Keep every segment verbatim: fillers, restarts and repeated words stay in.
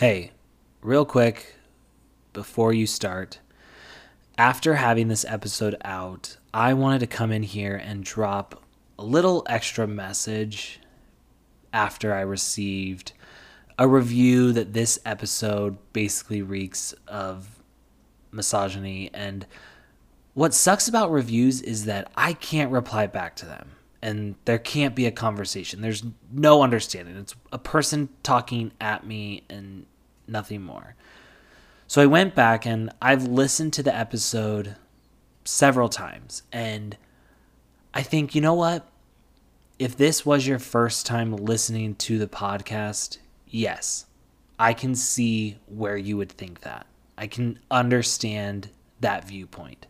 Hey, real quick, before you start, after having this episode out, I wanted to come in here and drop a little extra message after I received a review that this episode basically reeks of misogyny. And what sucks about reviews is that I can't reply back to them. And there can't be a conversation. There's no understanding. It's a person talking at me and nothing more. So I went back and I've listened to the episode several times. And I think, you know what? If this was your first time listening to the podcast, yes, I can see where you would think that. I can understand that viewpoint.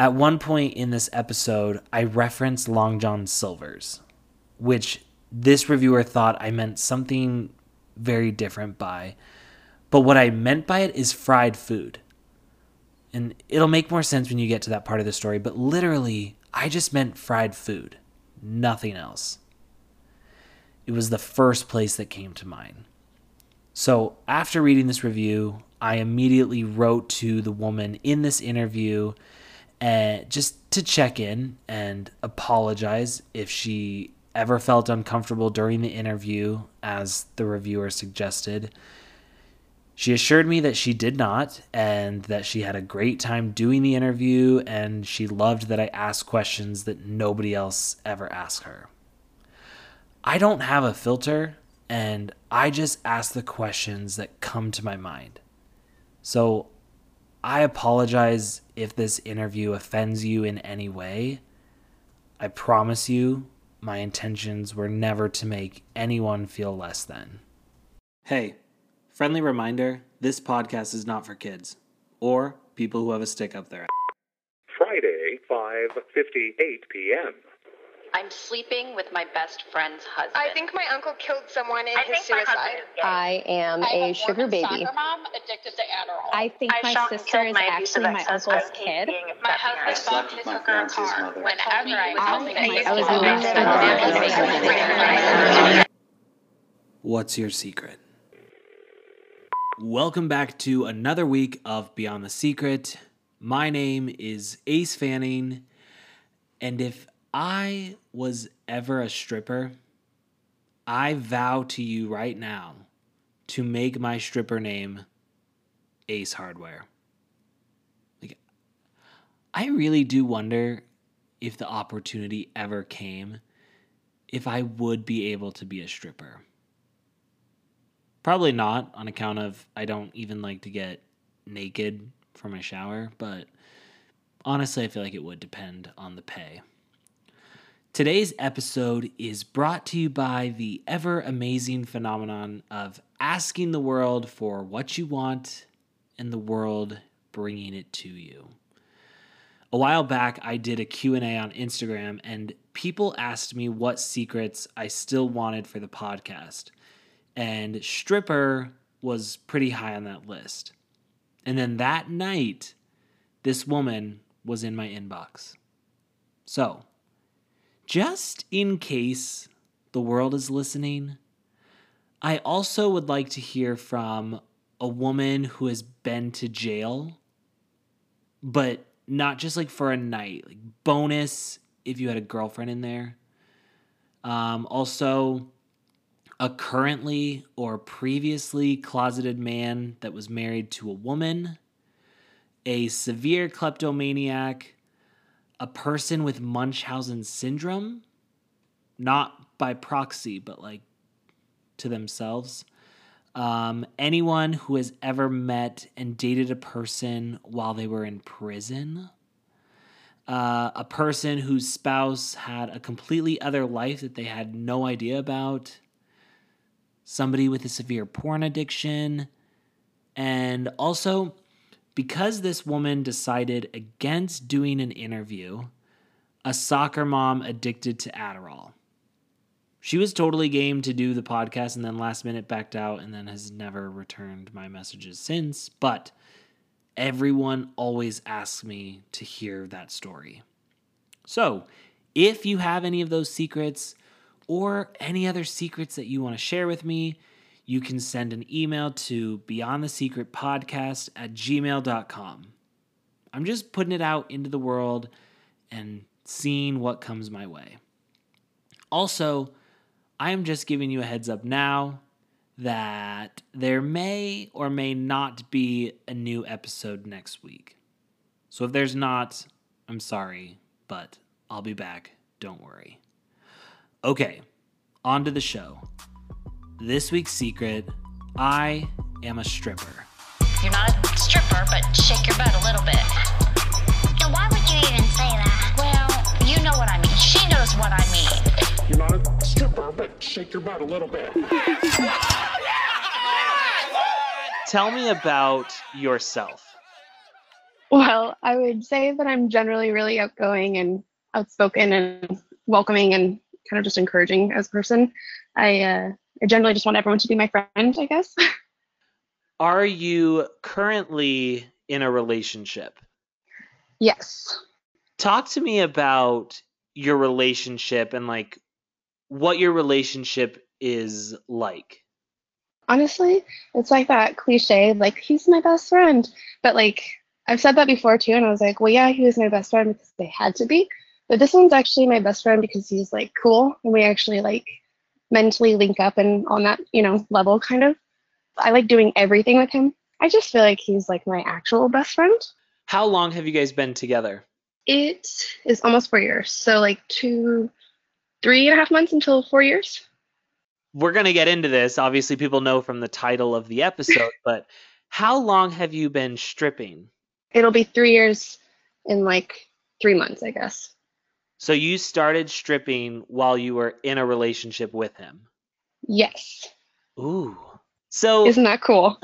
At one point in this episode, I referenced Long John Silver's, which this reviewer thought I meant something very different by. But what I meant by it is fried food. And it'll make more sense when you get to that part of the story. But literally, I just meant fried food, nothing else. It was the first place that came to mind. So after reading this review, I immediately wrote to the woman in this interview Uh, just to check in and apologize if she ever felt uncomfortable during the interview, as the reviewer suggested. She assured me that she did not, and that she had a great time doing the interview, and she loved that I asked questions that nobody else ever asked her. I don't have a filter, and I just ask the questions that come to my mind. So I apologize if this interview offends you in any way. I promise you, my intentions were never to make anyone feel less than. Hey, friendly reminder, this podcast is not for kids, or people who have a stick up their ass. Friday, five fifty-eight p.m. I'm sleeping with my best friend's husband. I think my uncle killed someone in I his suicide. I am I a sugar baby. Soccer mom addicted to Adderall. I think I my sister is my actually my uncle's kid. My husband bought his hooker a car whenever I was helping him. What's your secret? Welcome back to another week of Beyond the Secret. My name is Ace Fanning, and if I was ever a stripper, I vow to you right now to make my stripper name Ace Hardware. Like, I really do wonder if the opportunity ever came, if I would be able to be a stripper. Probably not, on account of I don't even like to get naked for my shower, but honestly, I feel like it would depend on the pay. Today's episode is brought to you by the ever-amazing phenomenon of asking the world for what you want and the world bringing it to you. A while back, I did a Q and A on Instagram, and people asked me what secrets I still wanted for the podcast, and stripper was pretty high on that list. And then that night, this woman was in my inbox. So, just in case the world is listening, I also would like to hear from a woman who has been to jail, but not just like for a night, like bonus if you had a girlfriend in there. Um, also, a currently or previously closeted man that was married to a woman, a severe kleptomaniac, a person with Munchausen syndrome, not by proxy, but like to themselves. Um, anyone who has ever met and dated a person while they were in prison. Uh, a person whose spouse had a completely other life that they had no idea about. Somebody with a severe porn addiction. And also, because this woman decided against doing an interview, a soccer mom addicted to Adderall. She was totally game to do the podcast and then last minute backed out and then has never returned my messages since. But everyone always asks me to hear that story. So if you have any of those secrets or any other secrets that you want to share with me, you can send an email to beyond the secret podcast at gmail dot com. I'm just putting it out into the world and seeing what comes my way. Also, I am just giving you a heads up now that there may or may not be a new episode next week. So if there's not, I'm sorry, but I'll be back. Don't worry. Okay, on to the show. This week's secret, I am a stripper. You're not a stripper, but shake your butt a little bit. Now, why would you even say that? Well, you know what I mean. She knows what I mean. You're not a stripper, but shake your butt a little bit. Tell me about yourself. Well, I would say that I'm generally really outgoing and outspoken and welcoming and kind of just encouraging as a person. I, uh, I generally just want everyone to be my friend, I guess. Are you currently in a relationship? Yes. Talk to me about your relationship and like what your relationship is like. Honestly, it's like that cliche, like, he's my best friend. But like, I've said that before too, and I was like, well, yeah, he was my best friend because they had to be. But this one's actually my best friend because he's like cool, and we actually like mentally link up and on that, you know, level kind of. I like doing everything with him. I just feel like he's like my actual best friend. How long have you guys been together? It is almost four years. So like two, three and a half months until four years. We're going to get into this. Obviously, people know from the title of the episode, but how long have you been stripping? It'll be three years in like three months, I guess. So you started stripping while you were in a relationship with him? Yes. Ooh. So isn't that cool?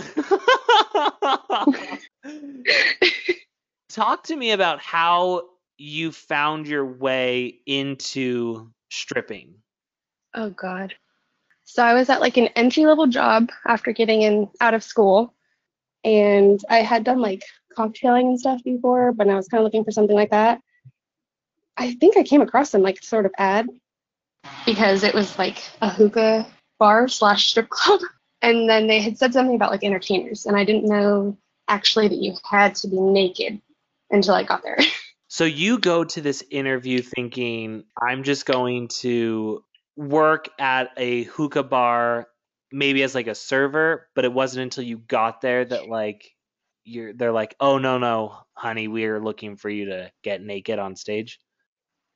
Talk to me about how you found your way into stripping. Oh God. So I was at like an entry-level job after getting in out of school, and I had done like cocktailing and stuff before, but I was kind of looking for something like that. I think I came across some like sort of ad because it was like a hookah bar slash strip club. And then they had said something about, like, entertainers. And I didn't know, actually, that you had to be naked until I got there. So you go to this interview thinking, I'm just going to work at a hookah bar, maybe as, like, a server. But it wasn't until you got there that, like, you're they're like, oh, no, no, honey, we're looking for you to get naked on stage.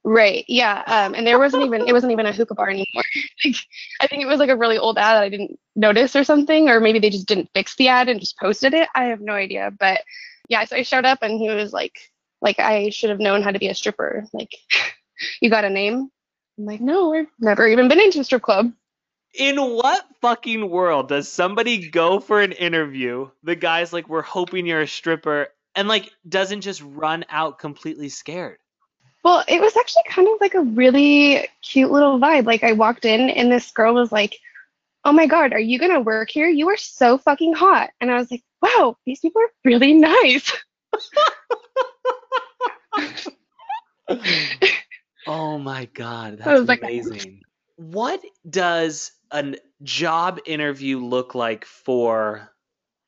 Right. Yeah. Um, and there wasn't even, it wasn't even a hookah bar anymore. Like, I think it was like a really old ad that I didn't notice or something, or maybe they just didn't fix the ad and just posted it. I have no idea. But yeah, so I showed up and he was like, like, I should have known how to be a stripper. Like, you got a name? I'm like, no, I've never even been into a strip club. In what fucking world does somebody go for an interview? The guy's like, we're hoping you're a stripper, and like, doesn't just run out completely scared. Well, it was actually kind of like a really cute little vibe. Like, I walked in and this girl was like, oh my God, are you going to work here? You are so fucking hot. And I was like, wow, these people are really nice. Oh my God, that's like, amazing. What does a job interview look like for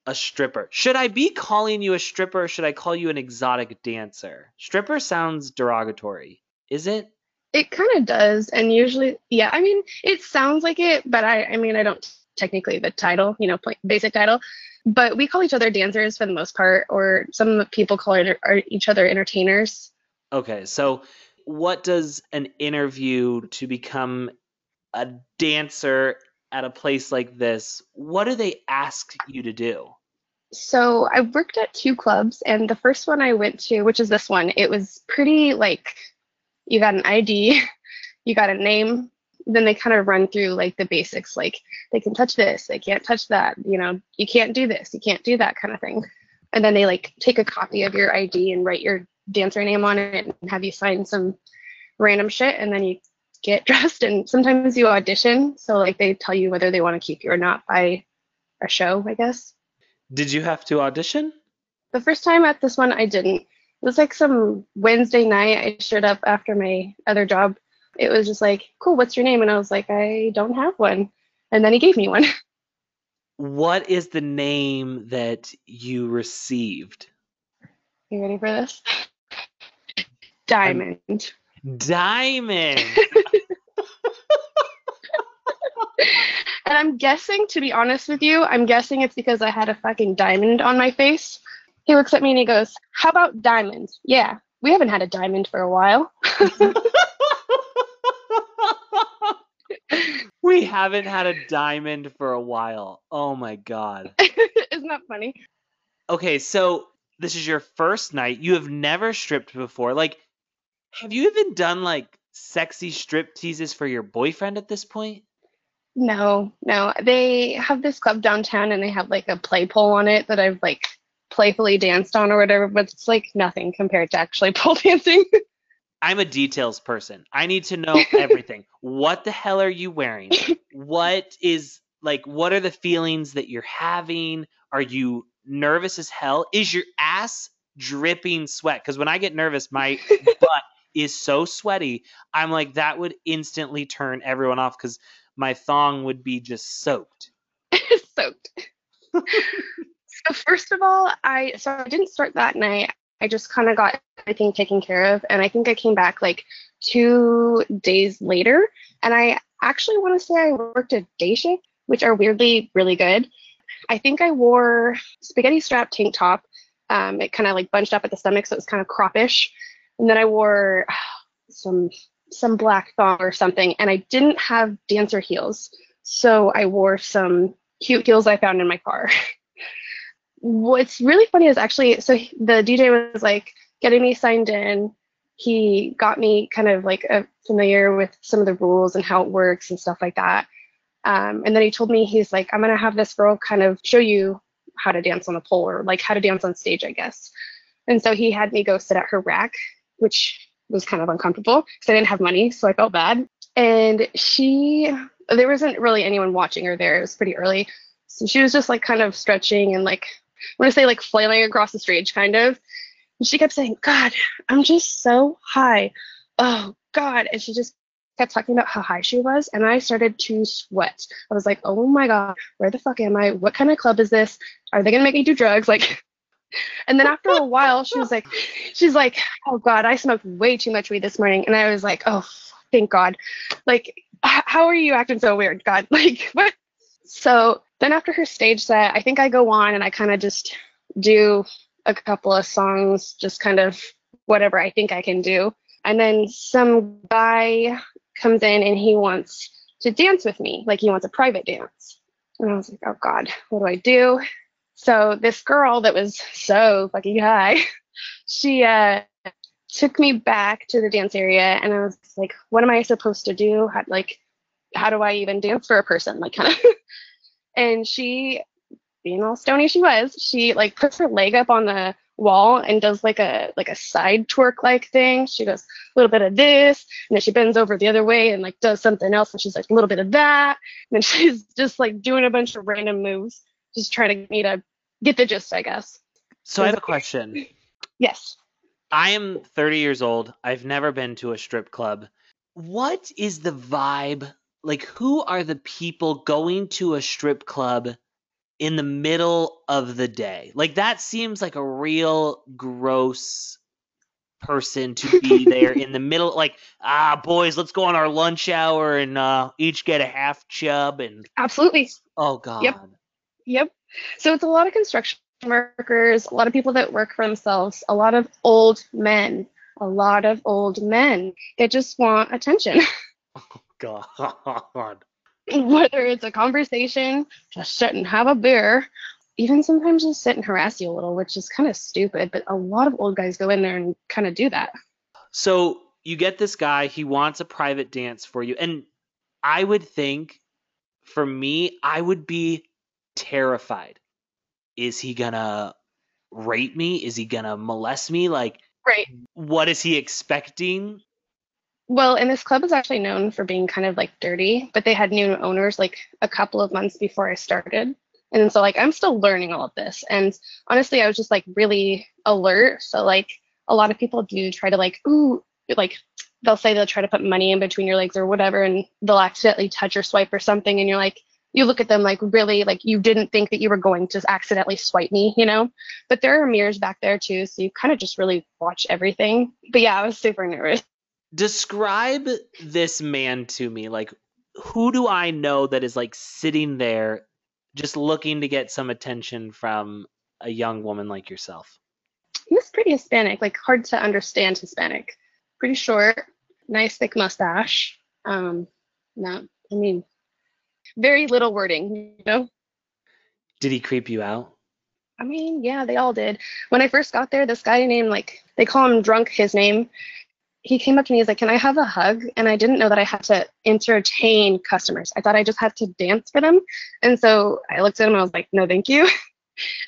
a stripper? Should I be calling you a stripper, or should I call you an exotic dancer? Stripper sounds derogatory. Is it? It kind of does. And usually, yeah, I mean, it sounds like it, but I, I mean, I don't technically the title, you know, basic title, but we call each other dancers for the most part, or some people call it, are each other entertainers. Okay. So what does an interview to become a dancer at a place like this, what do they ask you to do? So I worked at two clubs, and the first one I went to, which is this one, it was pretty like, you got an I D, you got a name, then they kind of run through like the basics, like they can touch this, they can't touch that, you know, you can't do this, you can't do that kind of thing. And then they like take a copy of your I D and write your dancer name on it and have you sign some random shit, and then you get dressed, and sometimes you audition, so like they tell you whether they want to keep you or not by a show, I guess. Did you have to audition? The first time at this one I didn't. It was like some Wednesday night. I showed up after my other job. It was just like, cool, what's your name? And I was like, I don't have one. And then he gave me one. What is the name that you received? You ready for this? Diamond. Um, Diamond. And I'm guessing, to be honest with you, I'm guessing it's because I had a fucking diamond on my face. He looks at me and he goes, how about diamonds? Yeah, we haven't had a diamond for a while. We haven't had a diamond for a while. Oh, my God. Isn't that funny? Okay, so this is your first night. You have never stripped before. Like, have you even done, like, sexy strip teases for your boyfriend at this point? No, no. They have this club downtown and they have like a play pole on it that I've like playfully danced on or whatever, but it's like nothing compared to actually pole dancing. I'm a details person. I need to know everything. What the hell are you wearing? What is like, what are the feelings that you're having? Are you nervous as hell? Is your ass dripping sweat? Because when I get nervous, my butt is so sweaty. I'm like, that would instantly turn everyone off because my thong would be just soaked. Soaked. So first of all, I so I didn't start that night. I just kind of got everything taken care of. And I think I came back like two days later. And I actually want to say I worked a day shift, which are weirdly really good. I think I wore spaghetti strap tank top. Um, it kind of like bunched up at the stomach, so it was kind of croppish. And then I wore some... some black thong or something, and I didn't have dancer heels, so I wore some cute heels I found in my car. What's really funny is actually, so the D J was like getting me signed in. He got me kind of like uh, familiar with some of the rules and how it works and stuff like that. Um, and then he told me, he's like, I'm gonna have this girl kind of show you how to dance on the pole, or like how to dance on stage, I guess. And so he had me go sit at her rack, which was kind of uncomfortable because I didn't have money, so I felt bad. And she, there wasn't really anyone watching her there. It was pretty early. So she was just like kind of stretching and like, I want to say like flailing across the stage kind of. And she kept saying, God, I'm just so high. Oh, God. And she just kept talking about how high she was. And I started to sweat. I was like, oh my God, where the fuck am I? What kind of club is this? Are they going to make me do drugs? Like, and then after a while, she was like, she's like, oh, God, I smoked way too much weed this morning. And I was like, oh, thank God. Like, h- how are you acting so weird, God? Like, what? So then after her stage set, I think I go on and I kind of just do a couple of songs, just kind of whatever I think I can do. And then some guy comes in and he wants to dance with me. Like, he wants a private dance. And I was like, oh, God, what do I do? So this girl that was so fucking high, she uh, took me back to the dance area, and I was like, what am I supposed to do? How, like, how do I even dance for a person? Like, kind of. And she, being all stony she was, she like puts her leg up on the wall and does like a like a side twerk like thing. She goes a little bit of this, and then she bends over the other way and like does something else, and she's like a little bit of that, and then she's just like doing a bunch of random moves, just trying to get me to get the gist, I guess. So I have a question. Yes. I am thirty years old. I've never been to a strip club. What is the vibe? Like, who are the people going to a strip club in the middle of the day? Like, that seems like a real gross person to be there in the middle. Like, ah, boys, let's go on our lunch hour and uh, each get a half chub. And absolutely. Oh, God. Yep. Yep. So it's a lot of construction workers, a lot of people that work for themselves, a lot of old men, a lot of old men that just want attention. Oh, God. Whether it's a conversation, just sit and have a beer, even sometimes just sit and harass you a little, which is kind of stupid, but a lot of old guys go in there and kind of do that. So you get this guy, he wants a private dance for you. And I would think, for me, I would be terrified. Is he gonna rape me? Is he gonna molest me? Like, right. What is he expecting? Well, and this club is actually known for being kind of like dirty, but they had new owners like a couple of months before I started. And so like, I'm still learning all of this. And honestly, I was just like really alert. So like a lot of people do try to like, ooh, like they'll say they'll try to put money in between your legs or whatever, and they'll accidentally touch or swipe or something. And you're like, you look at them like, really, like you didn't think that you were going to accidentally swipe me, you know? But there are mirrors back there too, so you kind of just really watch everything. But yeah, I was super nervous. Describe this man to me. Like, who do I know that is like sitting there just looking to get some attention from a young woman like yourself? He was pretty Hispanic, like hard to understand Hispanic. Pretty short, nice thick mustache. Um, no, I mean, very little wording, you know? Did he creep you out? I mean, yeah, they all did. When I first got there, this guy named, like, they call him Drunk, his name, he came up to me, he's like, can I have a hug? And I didn't know that I had to entertain customers. I thought I just had to dance for them. And so I looked at him and I was like, no, thank you.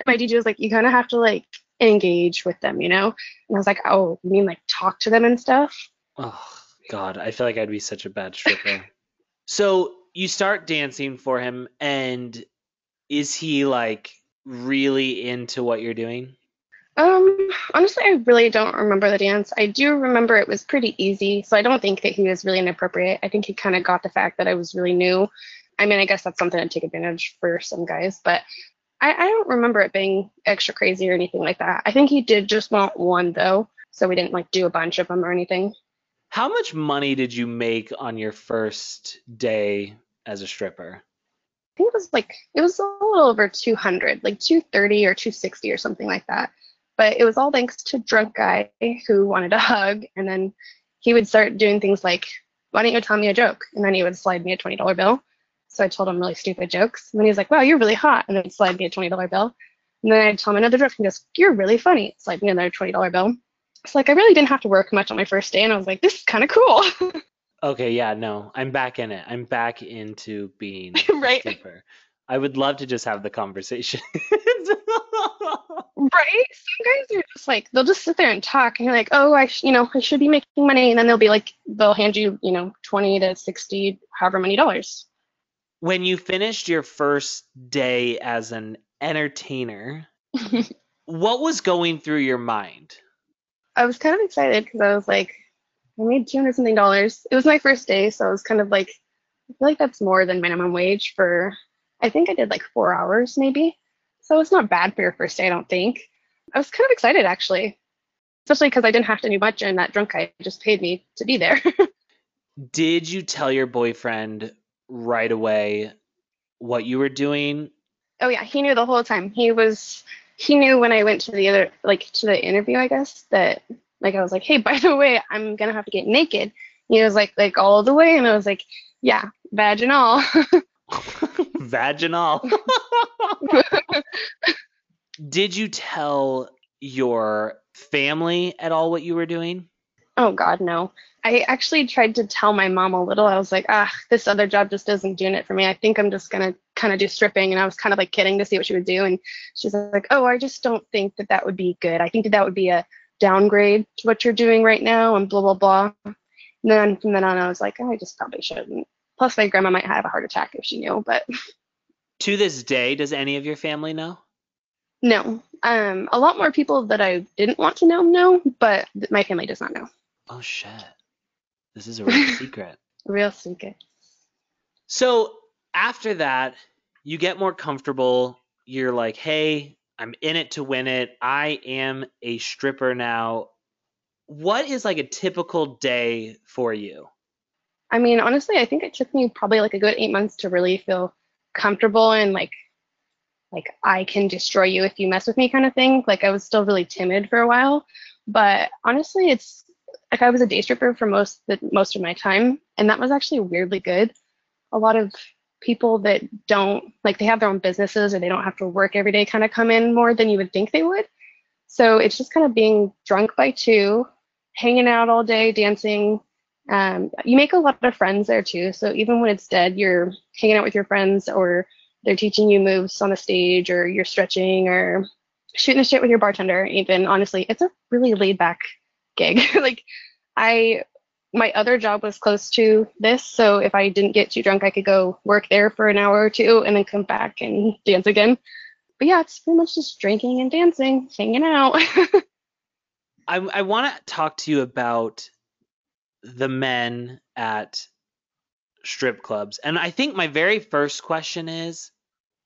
My D J was like, you kind of have to, like, engage with them, you know? And I was like, oh, you mean, like, talk to them and stuff? Oh, God, I feel like I'd be such a bad stripper. So you start dancing for him, and is he, like, really into what you're doing? Um, honestly, I really don't remember the dance. I do remember it was pretty easy, so I don't think that he was really inappropriate. I think he kind of got the fact that I was really new. I mean, I guess that's something to take advantage for some guys, but I, I don't remember it being extra crazy or anything like that. I think he did just want one, though, so we didn't, like, do a bunch of them or anything. How much money did you make on your first day as a stripper? I think it was like, it was a little over two hundred, like two thirty or two sixty or something like that. But it was all thanks to Drunk Guy who wanted a hug. And then he would start doing things like, why don't you tell me a joke? And then he would slide me a twenty dollar bill. So I told him really stupid jokes. And then he's like, wow, you're really hot. And then he'd slide me a twenty dollar bill. And then I'd tell him another joke and he goes, you're really funny. Slide me another twenty dollar bill. It's like, I really didn't have to work much on my first day, and I was like, this is kind of cool. Okay, yeah, no, I'm back in it. I'm back into being right. Stripper. I would love to just have the conversation. Right? Some guys are just like, they'll just sit there and talk, and you're like, oh, I, sh- you know, I should be making money, and then they'll be like, they'll hand you, you know, twenty to sixty, however many dollars. When you finished your first day as an entertainer, what was going through your mind? I was kind of excited because I was like, I made two hundred something dollars. It was my first day, so I was kind of like, I feel like that's more than minimum wage for, I think I did like four hours maybe. So it's not bad for your first day, I don't think. I was kind of excited actually, especially because I didn't have to do much and that Drunk Guy just paid me to be there. Did you tell your boyfriend right away what you were doing? Oh yeah, he knew the whole time. He was... He knew when I went to the other, like, to the interview, I guess, that, like, I was like, hey, by the way, I'm going to have to get naked. And he was like, like, all the way. And I was like, yeah, vaginal. Vaginal. Did you tell your family at all what you were doing? Oh, God, no. I actually tried to tell my mom a little. I was like, ah, this other job just isn't doing it for me. I think I'm just going to kind of do stripping. And I was kind of like kidding to see what she would do. And she's like, oh, I just don't think that that would be good. I think that that would be a downgrade to what you're doing right now and blah, blah, blah. And then from then on, I was like, oh, I just probably shouldn't. Plus, my grandma might have a heart attack if she knew. But to this day, does any of your family know? No. Um, a lot more people that I didn't want to know know, but my family does not know. Oh, shit. This is a real secret. Real secret. So after that, you get more comfortable. You're like, hey, I'm in it to win it. I am a stripper now. What is like a typical day for you? I mean, honestly, I think it took me probably like a good eight months to really feel comfortable and like, like I can destroy you if you mess with me kind of thing. Like I was still really timid for a while, but honestly, it's, like I was a day stripper for most the, most of my time, and that was actually weirdly good. A lot of people that don't, like they have their own businesses or they don't have to work every day kind of come in more than you would think they would. So it's just kind of being drunk by two, hanging out all day, dancing. Um, you make a lot of friends there too. So even when it's dead, you're hanging out with your friends or they're teaching you moves on the stage or you're stretching or shooting the shit with your bartender even. Honestly, it's a really laid back gig. Like I, my other job was close to this. So if I didn't get too drunk, I could go work there for an hour or two and then come back and dance again. But yeah, it's pretty much just drinking and dancing, hanging out. I I want to talk to you about the men at strip clubs. And I think my very first question is,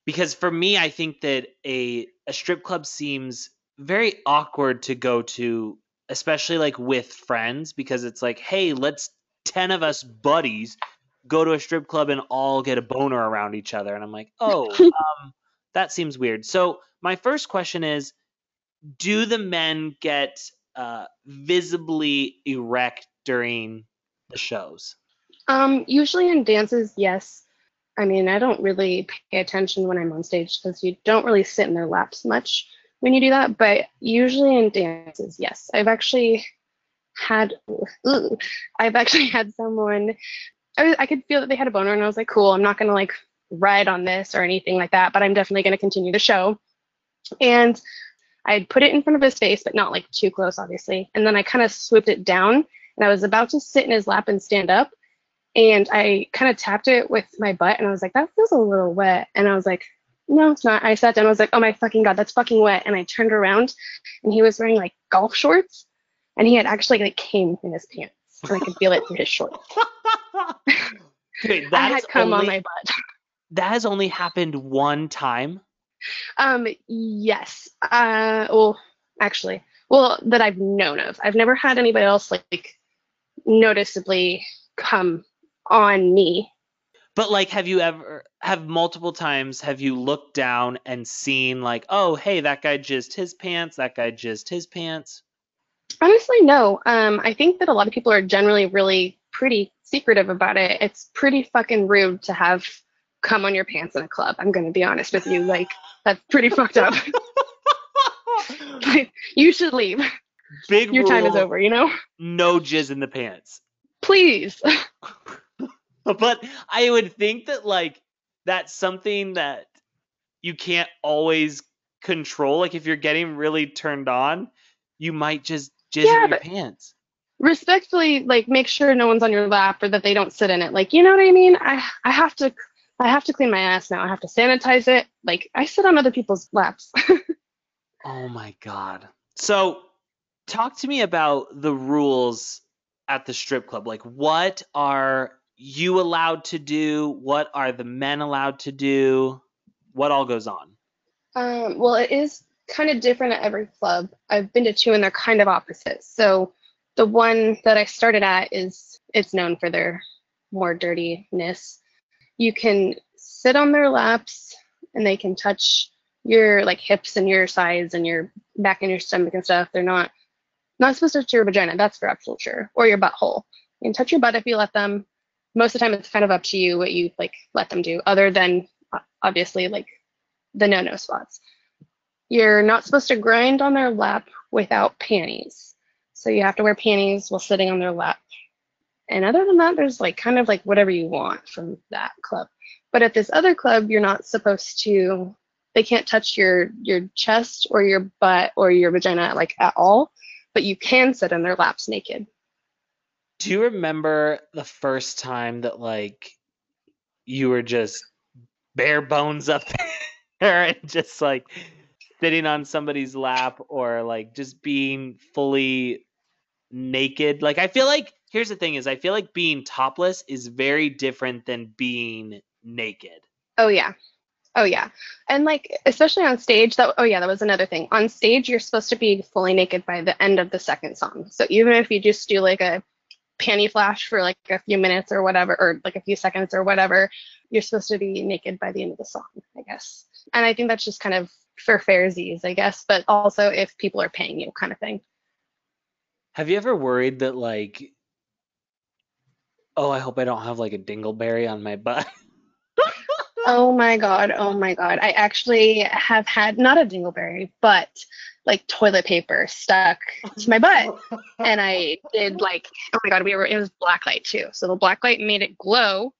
because for me, I think that a, a strip club seems very awkward to go to, especially like with friends, because it's like, hey, let's ten of us buddies go to a strip club and all get a boner around each other. And I'm like, oh, um, that seems weird. So my first question is, do the men get uh, visibly erect during the shows? Um, usually in dances, yes. I mean, I don't really pay attention when I'm on stage because you don't really sit in their laps much when you do that. But usually in dances, yes. I've actually had, ugh, I've actually had someone, I, I could feel that they had a boner, and I was like, cool, I'm not going to like ride on this or anything like that, but I'm definitely going to continue the show. And I'd put it in front of his face, but not like too close, obviously. And then I kind of swooped it down, and I was about to sit in his lap and stand up. And I kind of tapped it with my butt, and I was like, that feels a little wet. And I was like, no, it's not. I sat down, I was like, oh my fucking God, that's fucking wet. And I turned around, and he was wearing like golf shorts, and he had actually like came in his pants, and I could feel it through his shorts. Dude, I had come only, on my butt. That has only happened one time? Um, yes. Uh, well, actually, well, that I've known of. I've never had anybody else like, like noticeably come on me. But like, have you ever, have multiple times, have you looked down and seen like, oh, hey, that guy jizzed his pants, that guy jizzed his pants? Honestly, no. Um, I think that a lot of people are generally really pretty secretive about it. It's pretty fucking rude to have come on your pants in a club. I'm going to be honest with you. Like, that's pretty fucked up. Like, you should leave. Big Your rule, time is over, you know? No jizz in the pants. Please. But I would think that, like, that's something that you can't always control. Like, if you're getting really turned on, you might just jizz yeah, in your pants. Respectfully, like, make sure no one's on your lap or that they don't sit in it. Like, you know what I mean? I I have to I have to clean my ass now. I have to sanitize it. Like, I sit on other people's laps. Oh, my God. So talk to me about the rules at the strip club. Like, what are you allowed to do? What are the men allowed to do? What all goes on? Um, well, it is kind of different at every club. I've been to two, and they're kind of opposite. So the one that I started at is, it's known for their more dirtiness. You can sit on their laps, and they can touch your like hips and your sides and your back and your stomach and stuff. They're not not supposed to touch your vagina. That's for absolute sure, or your butthole. You can touch your butt if you let them. Most of the time, it's kind of up to you what you like let them do, other than obviously like the no-no spots. You're not supposed to grind on their lap without panties, so you have to wear panties while sitting on their lap. And other than that, there's like kind of like whatever you want from that club. But at this other club, you're not supposed to, they can't touch your, your chest or your butt or your vagina like at all, but you can sit on their laps naked. Do you remember the first time that like you were just bare bones up there and just like sitting on somebody's lap or like just being fully naked? Like, I feel like, here's the thing is, I feel like being topless is very different than being naked. Oh, yeah. Oh, yeah. And, like, especially on stage, that, oh, yeah, that was another thing. On stage, you're supposed to be fully naked by the end of the second song. So even if you just do, like, a panty flash for, like, a few minutes or whatever, or, like, a few seconds or whatever, you're supposed to be naked by the end of the song, I guess. And I think that's just kind of for fairsies, I guess, but also if people are paying you kind of thing. Have you ever worried that, like, oh, I hope I don't have like a dingleberry on my butt? Oh my God. Oh my God. I actually have had not a dingleberry, but like toilet paper stuck to my butt. And I did like, oh my God, we were, it was blacklight too. So the blacklight made it glow.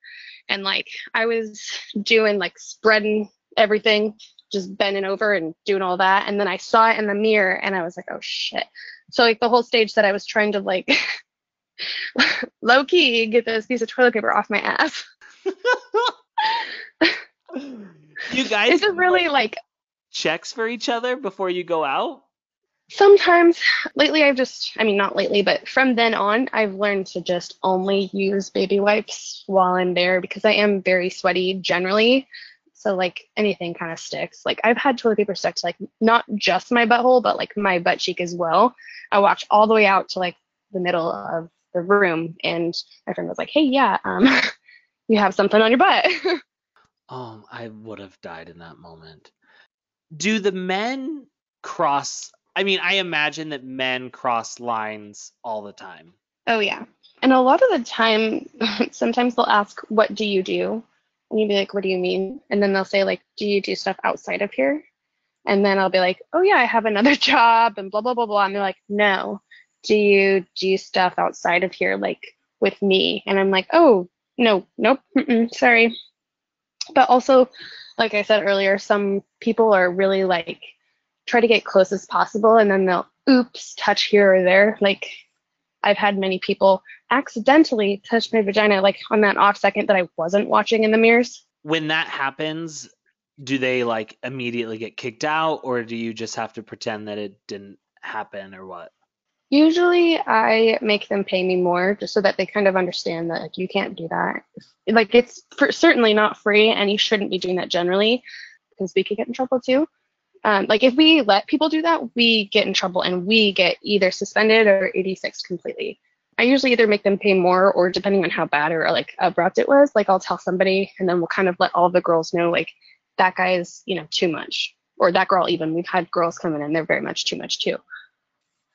And like, I was doing like spreading everything, just bending over and doing all that. And then I saw it in the mirror and I was like, oh shit. So like the whole stage that I was trying to like, low key, get this piece of toilet paper off my ass. You guys, is it really like checks for each other before you go out? Sometimes lately I've just, I mean, not lately, but from then on, I've learned to just only use baby wipes while I'm there because I am very sweaty generally. So like anything kind of sticks. Like I've had toilet paper stuck to like not just my butthole, but like my butt cheek as well. I walked all the way out to like the middle of the room and my friend was like, hey, yeah, um, you have something on your butt. Oh, I would have died in that moment. Do the men cross... I mean, I imagine that men cross lines all the time. Oh, yeah. And a lot of the time, sometimes they'll ask, what do you do? And you'll be like, what do you mean? And then they'll say, like, do you do stuff outside of here? And then I'll be like, oh, yeah, I have another job and blah, blah, blah, blah. And they're like, no, do you do stuff outside of here, like, with me? And I'm like, oh, no, nope, mm-mm, sorry. But also, like I said earlier, some people are really, like, try to get close as possible, and then they'll oops touch here or there. Like I've had many people accidentally touch my vagina, like on that off second that I wasn't watching in the mirrors. When that happens, do they like immediately get kicked out, or do you just have to pretend that it didn't happen, or what? Usually I make them pay me more just so that they kind of understand that like you can't do that. Like it's for, certainly not free, and you shouldn't be doing that generally because we could get in trouble too. Um, like, if we let people do that, we get in trouble and we get either suspended or eighty-six completely. I usually either make them pay more or depending on how bad or, like, abrupt it was, like, I'll tell somebody and then we'll kind of let all the girls know, like, that guy is, you know, too much. Or that girl even. We've had girls come in and they're very much too much, too.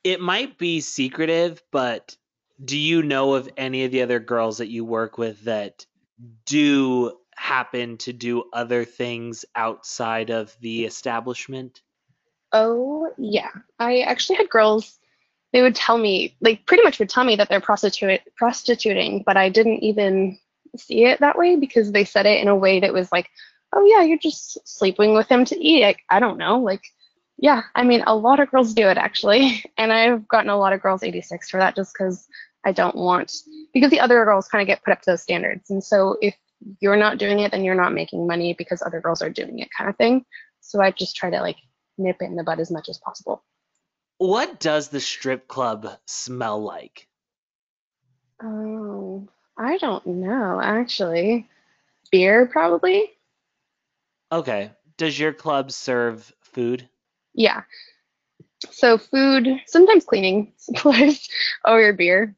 It might be secretive, but do you know of any of the other girls that you work with that do... happen to do other things outside of the establishment? Oh, yeah. I actually had girls, they would tell me, like pretty much would tell me that they're prostitute prostituting, but I didn't even see it that way because they said it in a way that was like, oh yeah, you're just sleeping with him to eat. Like, I don't know. Like, yeah, I mean, a lot of girls do it actually. And I've gotten a lot of girls eighty-six for that just because I don't want, because the other girls kind of get put up to those standards. And so if you're not doing it, then you're not making money because other girls are doing it kind of thing. So I just try to like nip it in the bud as much as possible. What does the strip club smell like? Oh, I don't know, actually. Beer, probably. Okay. Does your club serve food? Yeah. So food, sometimes cleaning supplies, or your beer.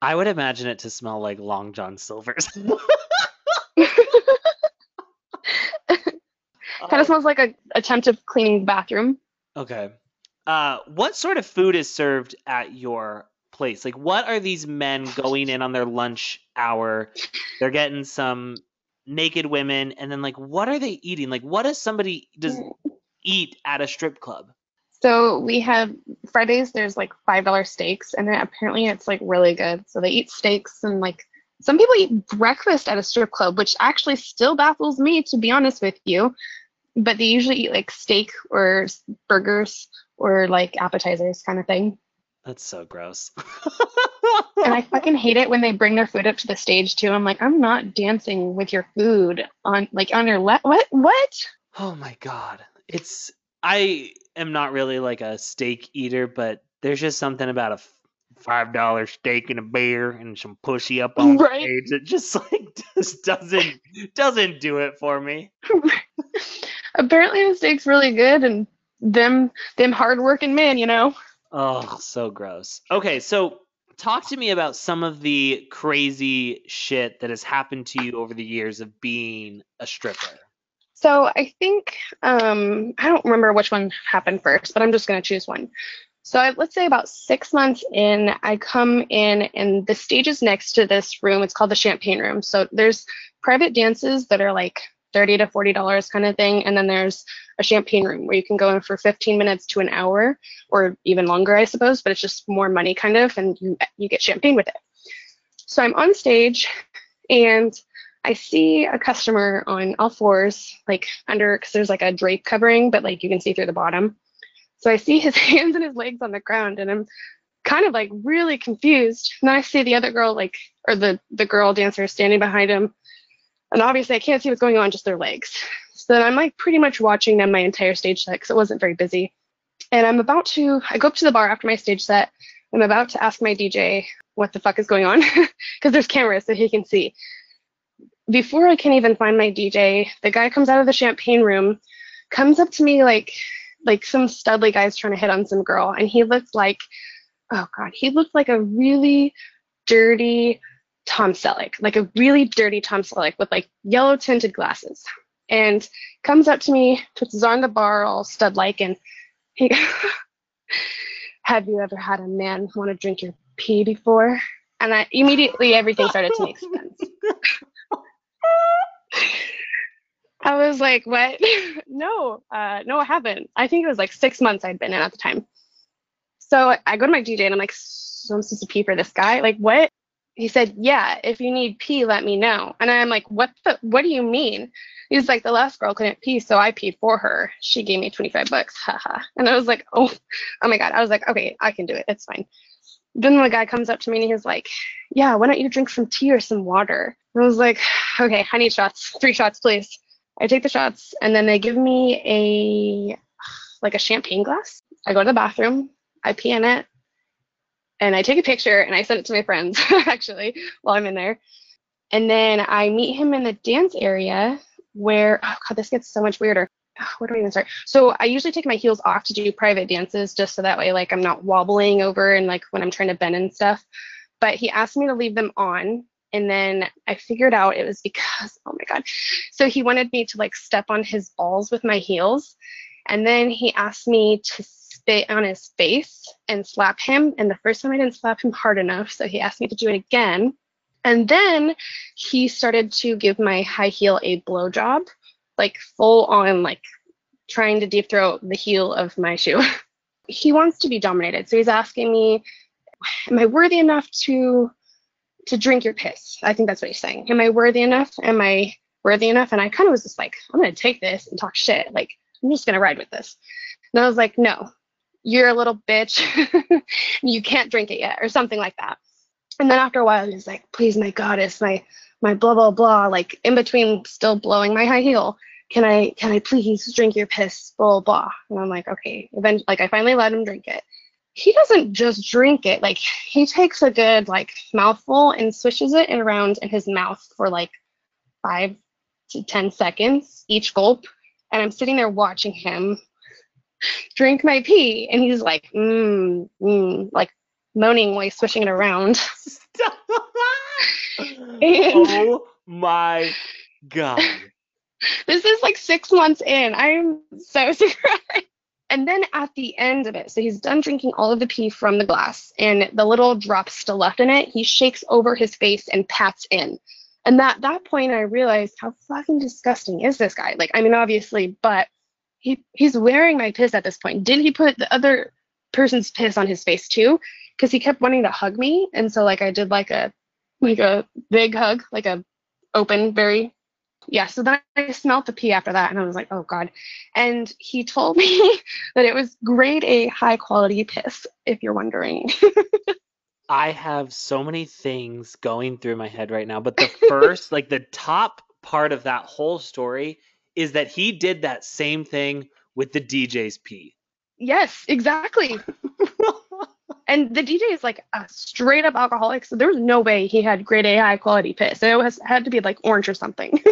I would imagine it to smell like Long John Silver's. Kind of smells like a attempt of cleaning bathroom. Okay. Uh, what sort of food is served at your place? Like, what are these men going in on their lunch hour? They're getting some naked women, and then like, what are they eating? Like, what does somebody does eat at a strip club? So we have Fridays. There's like five dollar steaks, and apparently it's like really good. So they eat steaks and like. Some people eat breakfast at a strip club, which actually still baffles me, to be honest with you. But they usually eat, like, steak or burgers or, like, appetizers kind of thing. That's so gross. And I fucking hate it when they bring their food up to the stage, too. I'm like, I'm not dancing with your food on, like, on your lap. What? What? Oh, my God. It's – I am not really, like, a steak eater, but there's just something about a – five dollar steak and a beer and some pussy up on right. stage. It just like just doesn't doesn't do it for me. Apparently the steak's really good and them them hardworking men, you know. Oh, so gross. Okay, so talk to me about some of the crazy shit that has happened to you over the years of being a stripper. So I think um I don't remember which one happened first, but I'm just gonna choose one. So I, let's say about six months in, I come in and the stage is next to this room. It's called the Champagne Room. So there's private dances that are like thirty to forty dollars kind of thing. And then there's a Champagne Room where you can go in for fifteen minutes to an hour or even longer, I suppose. But it's just more money kind of and you, you get champagne with it. So I'm on stage and I see a customer on all fours, like under because there's like a drape covering, but like you can see through the bottom. So I see his hands and his legs on the ground, and I'm kind of, like, really confused. And then I see the other girl, like, or the, the girl dancer standing behind him. And obviously I can't see what's going on, just their legs. So then I'm, like, pretty much watching them my entire stage set because it wasn't very busy. And I'm about to, I go up to the bar after my stage set. I'm about to ask my D J what the fuck is going on, because there's cameras so he can see. Before I can even find my D J, the guy comes out of the champagne room, comes up to me like like some studly guy's trying to hit on some girl. And he looked like, oh God, he looked like a really dirty Tom Selleck, like a really dirty Tom Selleck with like yellow tinted glasses. And comes up to me, puts his arm on the bar, all stud-like, and he have you ever had a man want to drink your pee before? And I immediately, everything started to make sense. I was like, what? no, uh, no, I haven't. I think it was like six months I'd been in at the time. So I go to my D J and I'm like, so I'm supposed to pee for this guy? Like, what? He said, yeah, if you need pee, let me know. And I'm like, what the, what do you mean? He's like, the last girl couldn't pee, so I peed for her. She gave me twenty-five bucks, haha. And I was like, oh, oh my God. I was like, okay, I can do it. It's fine. Then the guy comes up to me and he's like, yeah, why don't you drink some tea or some water? And I was like, okay, I need shots. Three shots, please. I take the shots, and then they give me a, like a champagne glass. I go to the bathroom, I pee in it, and I take a picture, and I send it to my friends, actually, while I'm in there. And then I meet him in the dance area, where, oh God, this gets so much weirder. Where do I even start? So I usually take my heels off to do private dances, just so that way, like, I'm not wobbling over and like when I'm trying to bend and stuff. But he asked me to leave them on. And then I figured out it was because, oh my God. So he wanted me to like step on his balls with my heels. And then he asked me to spit on his face and slap him. And the first time I didn't slap him hard enough. So he asked me to do it again. And then he started to give my high heel a blowjob, like full on, like trying to deep throat the heel of my shoe. He wants to be dominated. So he's asking me, am I worthy enough to to drink your piss? I think that's what he's saying. Am I worthy enough? Am I worthy enough? And I kind of was just like, I'm going to take this and talk shit. Like, I'm just going to ride with this. And I was like, no, you're a little bitch. You can't drink it yet, or something like that. And then after a while, he was like, please, my goddess, my, my blah, blah, blah, like in between still blowing my high heel. Can I, can I please drink your piss, blah, blah. And I'm like, okay. Eventually, like I finally let him drink it. He doesn't just drink it. Like he takes a good like mouthful and swishes it around in his mouth for like five to ten seconds each gulp. And I'm sitting there watching him drink my pee. And he's like, mmm, mmm, like, moaning while he's swishing it around. Stop. Oh my God. This is like six months in. I'm so surprised. And then at the end of it, so he's done drinking all of the pee from the glass, and the little drops still left in it, he shakes over his face and pats in. And at that point, I realized how fucking disgusting is this guy. Like, I mean, obviously, but he he's wearing my piss at this point. Did he put the other person's piss on his face too? Because he kept wanting to hug me, and so like I did like a like a big hug, like a open, very, yeah. So then I smelled the pee after that, and I was like, oh God. And he told me that it was grade A high quality piss, if you're wondering. I have so many things going through my head right now, but the first, like the top part of that whole story is that he did that same thing with the D J's pee. Yes, exactly. And the D J is like a straight up alcoholic. So there was no way he had grade A high quality piss. It was, had to be like orange or something.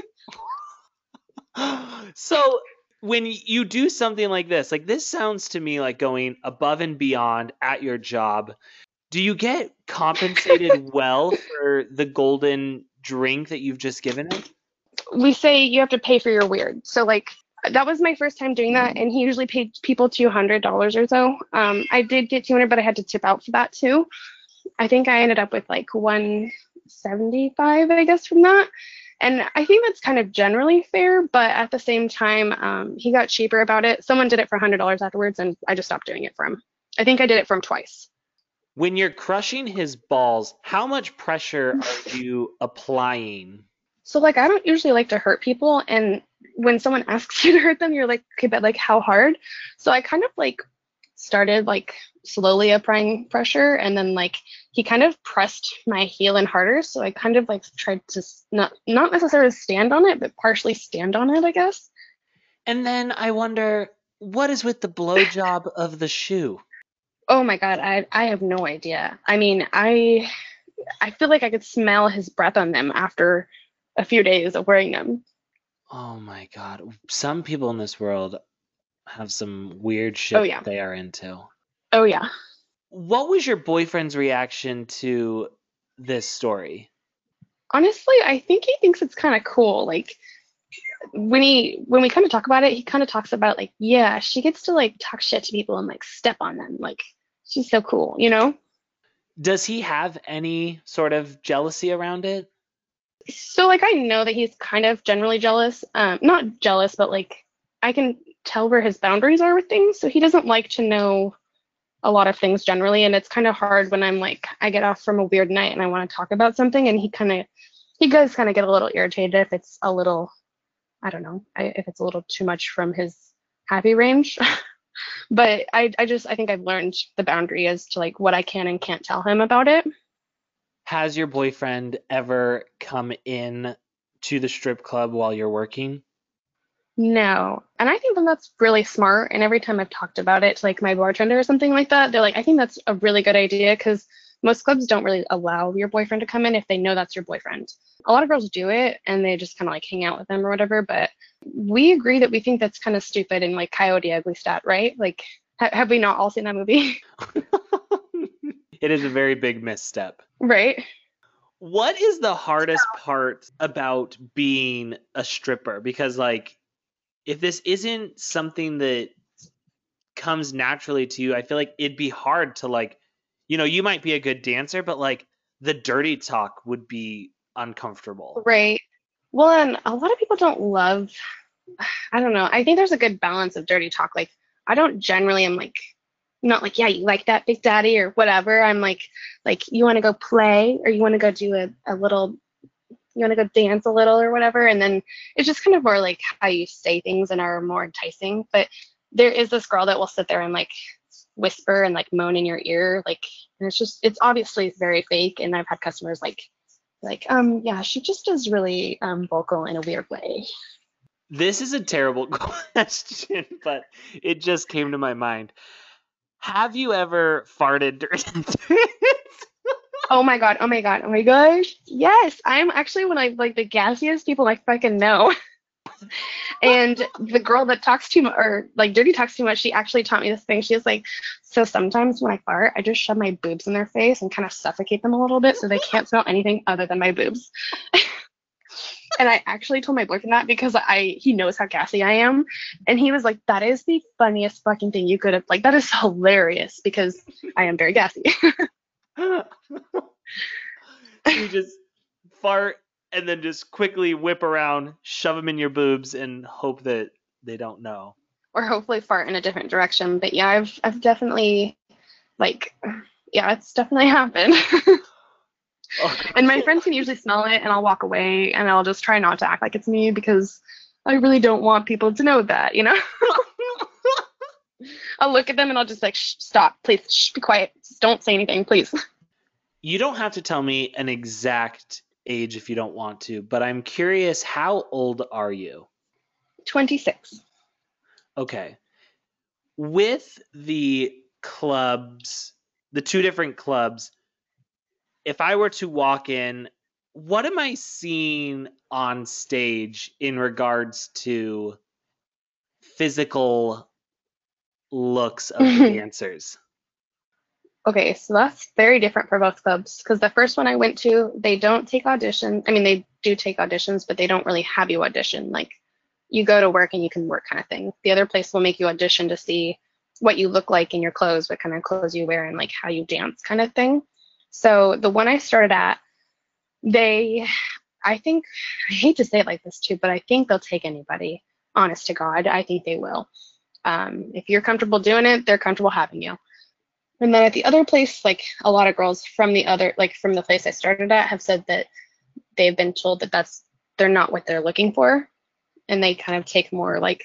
So when you do something like this, like this sounds to me like going above and beyond at your job. Do you get compensated well for the golden drink that you've just given it? We say you have to pay for your weird. So like, that was my first time doing that, and he usually paid people two hundred dollars or so. Um, I did get two hundred dollars, but I had to tip out for that too. I think I ended up with like one hundred seventy-five dollars, I guess, from that. And I think that's kind of generally fair, but at the same time, um, he got cheaper about it. Someone did it for one hundred dollars afterwards, and I just stopped doing it for him. I think I did it for him twice. When you're crushing his balls, how much pressure are you applying? So like, I don't usually like to hurt people, and when someone asks you to hurt them, you're like, okay, but like how hard? So I kind of like started like slowly applying pressure, and then like he kind of pressed my heel in harder. So I kind of like tried to not, not necessarily stand on it, but partially stand on it, I guess. And then I wonder, what is with the blowjob of the shoe? Oh my God, I I have no idea. I mean, I I feel like I could smell his breath on them after a few days of wearing them. Oh my God. Some people in this world have some weird shit oh, yeah. they are into. Oh yeah. What was your boyfriend's reaction to this story? Honestly, I think he thinks it's kind of cool. Like when he when we kind of talk about it, he kind of talks about like, yeah, she gets to like talk shit to people and like step on them. Like she's so cool, you know? Does he have any sort of jealousy around it? So, like, I know that he's kind of generally jealous. Um, not jealous, but, like, I can tell where his boundaries are with things. So he doesn't like to know a lot of things generally. And it's kind of hard when I'm, like, I get off from a weird night and I want to talk about something. And he kind of, he does kind of get a little irritated if it's a little, I don't know, I, if it's a little too much from his happy range. But I, I just, I think I've learned the boundary as to, like, what I can and can't tell him about it. Has your boyfriend ever come in to the strip club while you're working? No. And I think that that's really smart. And every time I've talked about it to like my bartender or something like that, they're like, I think that's a really good idea because most clubs don't really allow your boyfriend to come in if they know that's your boyfriend. A lot of girls do it and they just kind of like hang out with them or whatever. But we agree that we think that's kind of stupid and like Coyote Ugly stat, right? Like, ha- have we not all seen that movie? It is a very big misstep. Right. What is the hardest part about being a stripper? Because, like, if this isn't something that comes naturally to you, I feel like it'd be hard to, like, you know, you might be a good dancer, but, like, the dirty talk would be uncomfortable. Right. Well, and a lot of people don't love, I don't know. I think there's a good balance of dirty talk. Like, I don't generally am, like, not like, yeah, you like that, Big Daddy, or whatever. I'm like, like, you want to go play, or you want to go do a, a little, you want to go dance a little or whatever. And then it's just kind of more like how you say things and are more enticing. But there is this girl that will sit there and like whisper and like moan in your ear. Like, and it's just, it's obviously very fake. And I've had customers like, like, um, yeah, she just is really um, vocal in a weird way. This is a terrible question, but it just came to my mind. Have you ever farted during this? Oh my God. Oh my God. Oh my gosh. Yes. I'm actually one of like the gassiest people I fucking know. And the girl that talks too much or like dirty talks too much, she actually taught me this thing. She was like, so sometimes when I fart, I just shove my boobs in their face and kind of suffocate them a little bit so they can't smell anything other than my boobs. And I actually told my boyfriend that because I he knows how gassy I am. And he was like, that is the funniest fucking thing you could have. Like, that is hilarious because I am very gassy. You just fart and then just quickly whip around, shove them in your boobs and hope that they don't know. Or hopefully fart in a different direction. But yeah, I've I've definitely like, yeah, it's definitely happened. And my friends can usually smell it and I'll walk away and I'll just try not to act like it's me because I really don't want people to know that, you know? I'll look at them and I'll just like, shh, stop, please, shh, be quiet. Just don't say anything, please. You don't have to tell me an exact age if you don't want to, but I'm curious, how old are you? twenty-six. Okay. With the clubs, the two different clubs, if I were to walk in, what am I seeing on stage in regards to physical looks of the dancers? Okay, so that's very different for both clubs because the first one I went to, they don't take auditions. I mean, they do take auditions, but they don't really have you audition. Like, you go to work and you can work kind of thing. The other place will make you audition to see what you look like in your clothes, what kind of clothes you wear, and like how you dance kind of thing. So the one I started at, they, I think, I hate to say it like this too, but I think they'll take anybody, honest to God. I think they will. Um, if you're comfortable doing it, they're comfortable having you. And then at the other place, like a lot of girls from the other, like from the place I started at have said that they've been told that that's, they're not what they're looking for. And they kind of take more like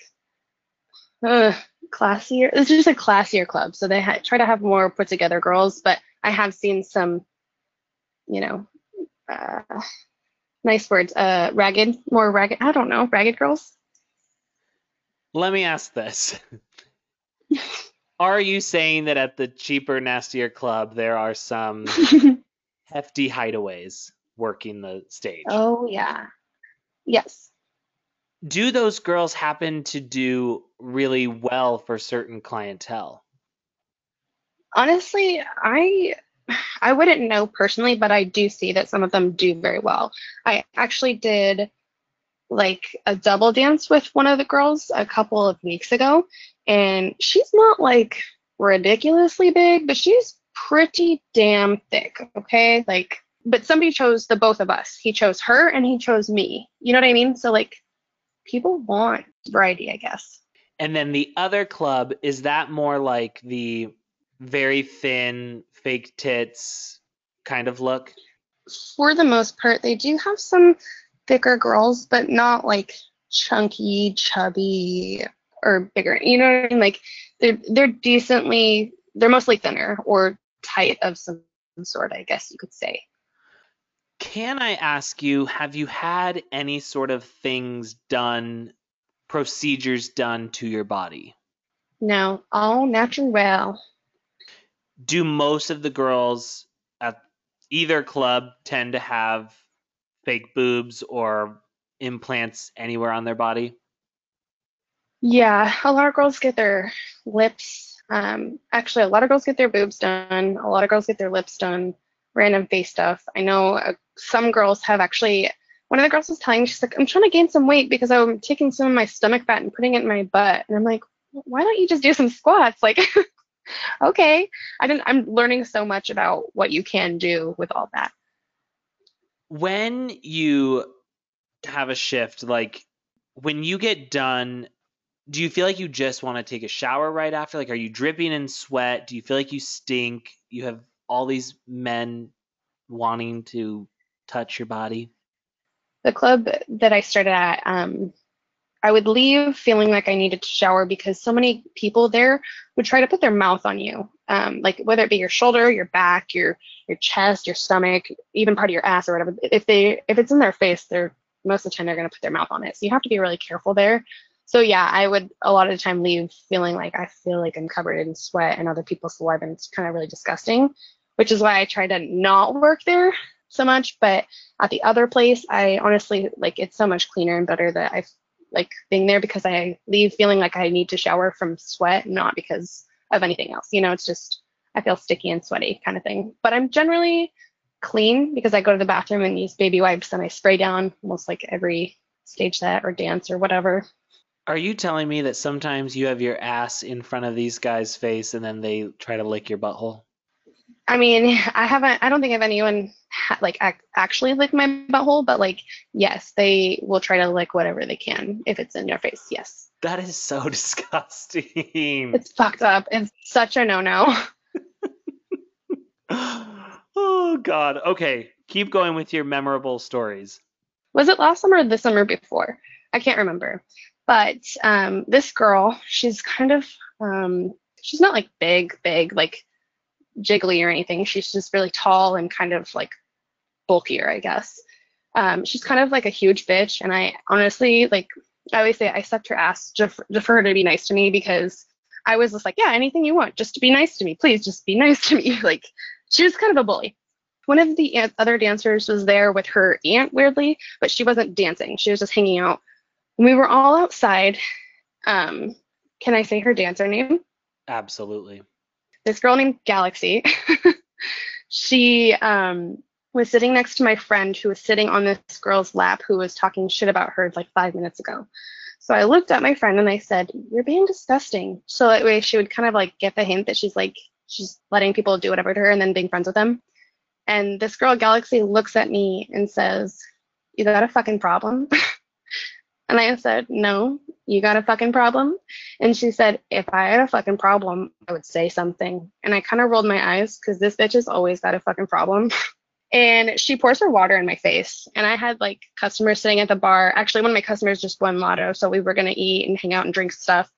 uh, classier, it's just a classier club. So they ha- try to have more put together girls, but I have seen some, you know, uh, nice words, uh, ragged, more ragged, I don't know, ragged girls. Let me ask this. Are you saying that at the cheaper, nastier club, there are some hefty hideaways working the stage? Oh, yeah. Yes. Do those girls happen to do really well for certain clientele? Honestly, I I wouldn't know personally, but I do see that some of them do very well. I actually did like a double dance with one of the girls a couple of weeks ago, and she's not like ridiculously big, but she's pretty damn thick, okay? Like, but somebody chose the both of us. He chose her and he chose me. You know what I mean? So like, people want variety, I guess. And then the other club, is that more like the very thin, fake tits kind of look? For the most part, they do have some thicker girls, but not like chunky, chubby, or bigger. You know what I mean? Like they're they're decently, they're mostly thinner or tight of some sort, I guess you could say. Can I ask you, have you had any sort of things done, procedures done to your body? No, all natural. Do most of the girls at either club tend to have fake boobs or implants anywhere on their body? Yeah, a lot of girls get their lips. Um, actually, a lot of girls get their boobs done. A lot of girls get their lips done. Random face stuff. I know uh, some girls have actually, one of the girls was telling me, she's like, I'm trying to gain some weight because I'm taking some of my stomach fat and putting it in my butt. And I'm like, why don't you just do some squats? Like, okay. I didn't, I'm learning so much about what you can do with all that. When you have a shift, like when you get done, do you feel like you just want to take a shower right after? Like, are you dripping in sweat? Do you feel like you stink? You have all these men wanting to touch your body? The club that I started at, um, I would leave feeling like I needed to shower because so many people there would try to put their mouth on you. Um, like whether it be your shoulder, your back, your, your chest, your stomach, even part of your ass or whatever. If they, if it's in their face, they're most of the time they're going to put their mouth on it. So you have to be really careful there. So yeah, I would a lot of the time leave feeling like I feel like I'm covered in sweat and other people's saliva, and it's kind of really disgusting, which is why I try to not work there so much. But at the other place, I honestly, like, it's so much cleaner and better that I've like being there because I leave feeling like I need to shower from sweat, not because of anything else. You know, it's just, I feel sticky and sweaty kind of thing. But I'm generally clean because I go to the bathroom and use baby wipes and I spray down almost like every stage set or dance or whatever. Are you telling me that sometimes you have your ass in front of these guys' face and then they try to lick your butthole? I mean, I haven't, I don't think I've anyone ha- like ac- actually licked my butthole, but like, yes, they will try to lick whatever they can if it's in your face. Yes. That is so disgusting. It's fucked up. It's such a no-no. Oh God. Okay. Keep going with your memorable stories. Was it last summer or the summer before? I can't remember. But um, this girl, she's kind of, um, she's not like big, big, like jiggly or anything. She's just really tall and kind of like bulkier, I guess. Um, she's kind of like a huge bitch. And I honestly, like I always say, I sucked her ass just for, just for her to be nice to me because I was just like, yeah, anything you want, just to be nice to me. Please just be nice to me. Like, she was kind of a bully. One of the other dancers was there with her aunt, weirdly, but she wasn't dancing. She was just hanging out. We were all outside. Um, can I say her dancer name? Absolutely. This girl named Galaxy. She um, was sitting next to my friend who was sitting on this girl's lap who was talking shit about her like five minutes ago. So I looked at my friend and I said, "You're being disgusting." So that way she would kind of like get the hint that she's like, she's letting people do whatever to her and then being friends with them. And this girl Galaxy looks at me and says, "You got a fucking problem?" And I said, "No, you got a fucking problem." And she said, "If I had a fucking problem, I would say something." And I kind of rolled my eyes because this bitch has always got a fucking problem. And she pours her water in my face. And I had like customers sitting at the bar. Actually, one of my customers just won Lotto. So we were going to eat and hang out and drink stuff.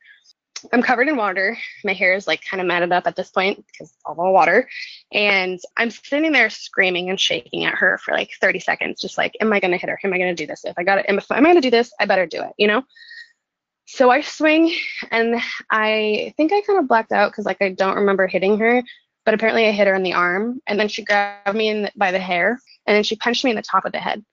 I'm covered in water. My hair is like kind of matted up at this point because it's all the water. And I'm sitting there screaming and shaking at her for like thirty seconds. Just like, am I going to hit her? Am I going to do this? If I got it, am I going to do this? I better do it, you know? So I swing, and I think I kind of blacked out because, like, I don't remember hitting her, but apparently I hit her in the arm, and then she grabbed me in the, by the hair, and then she punched me in the top of the head.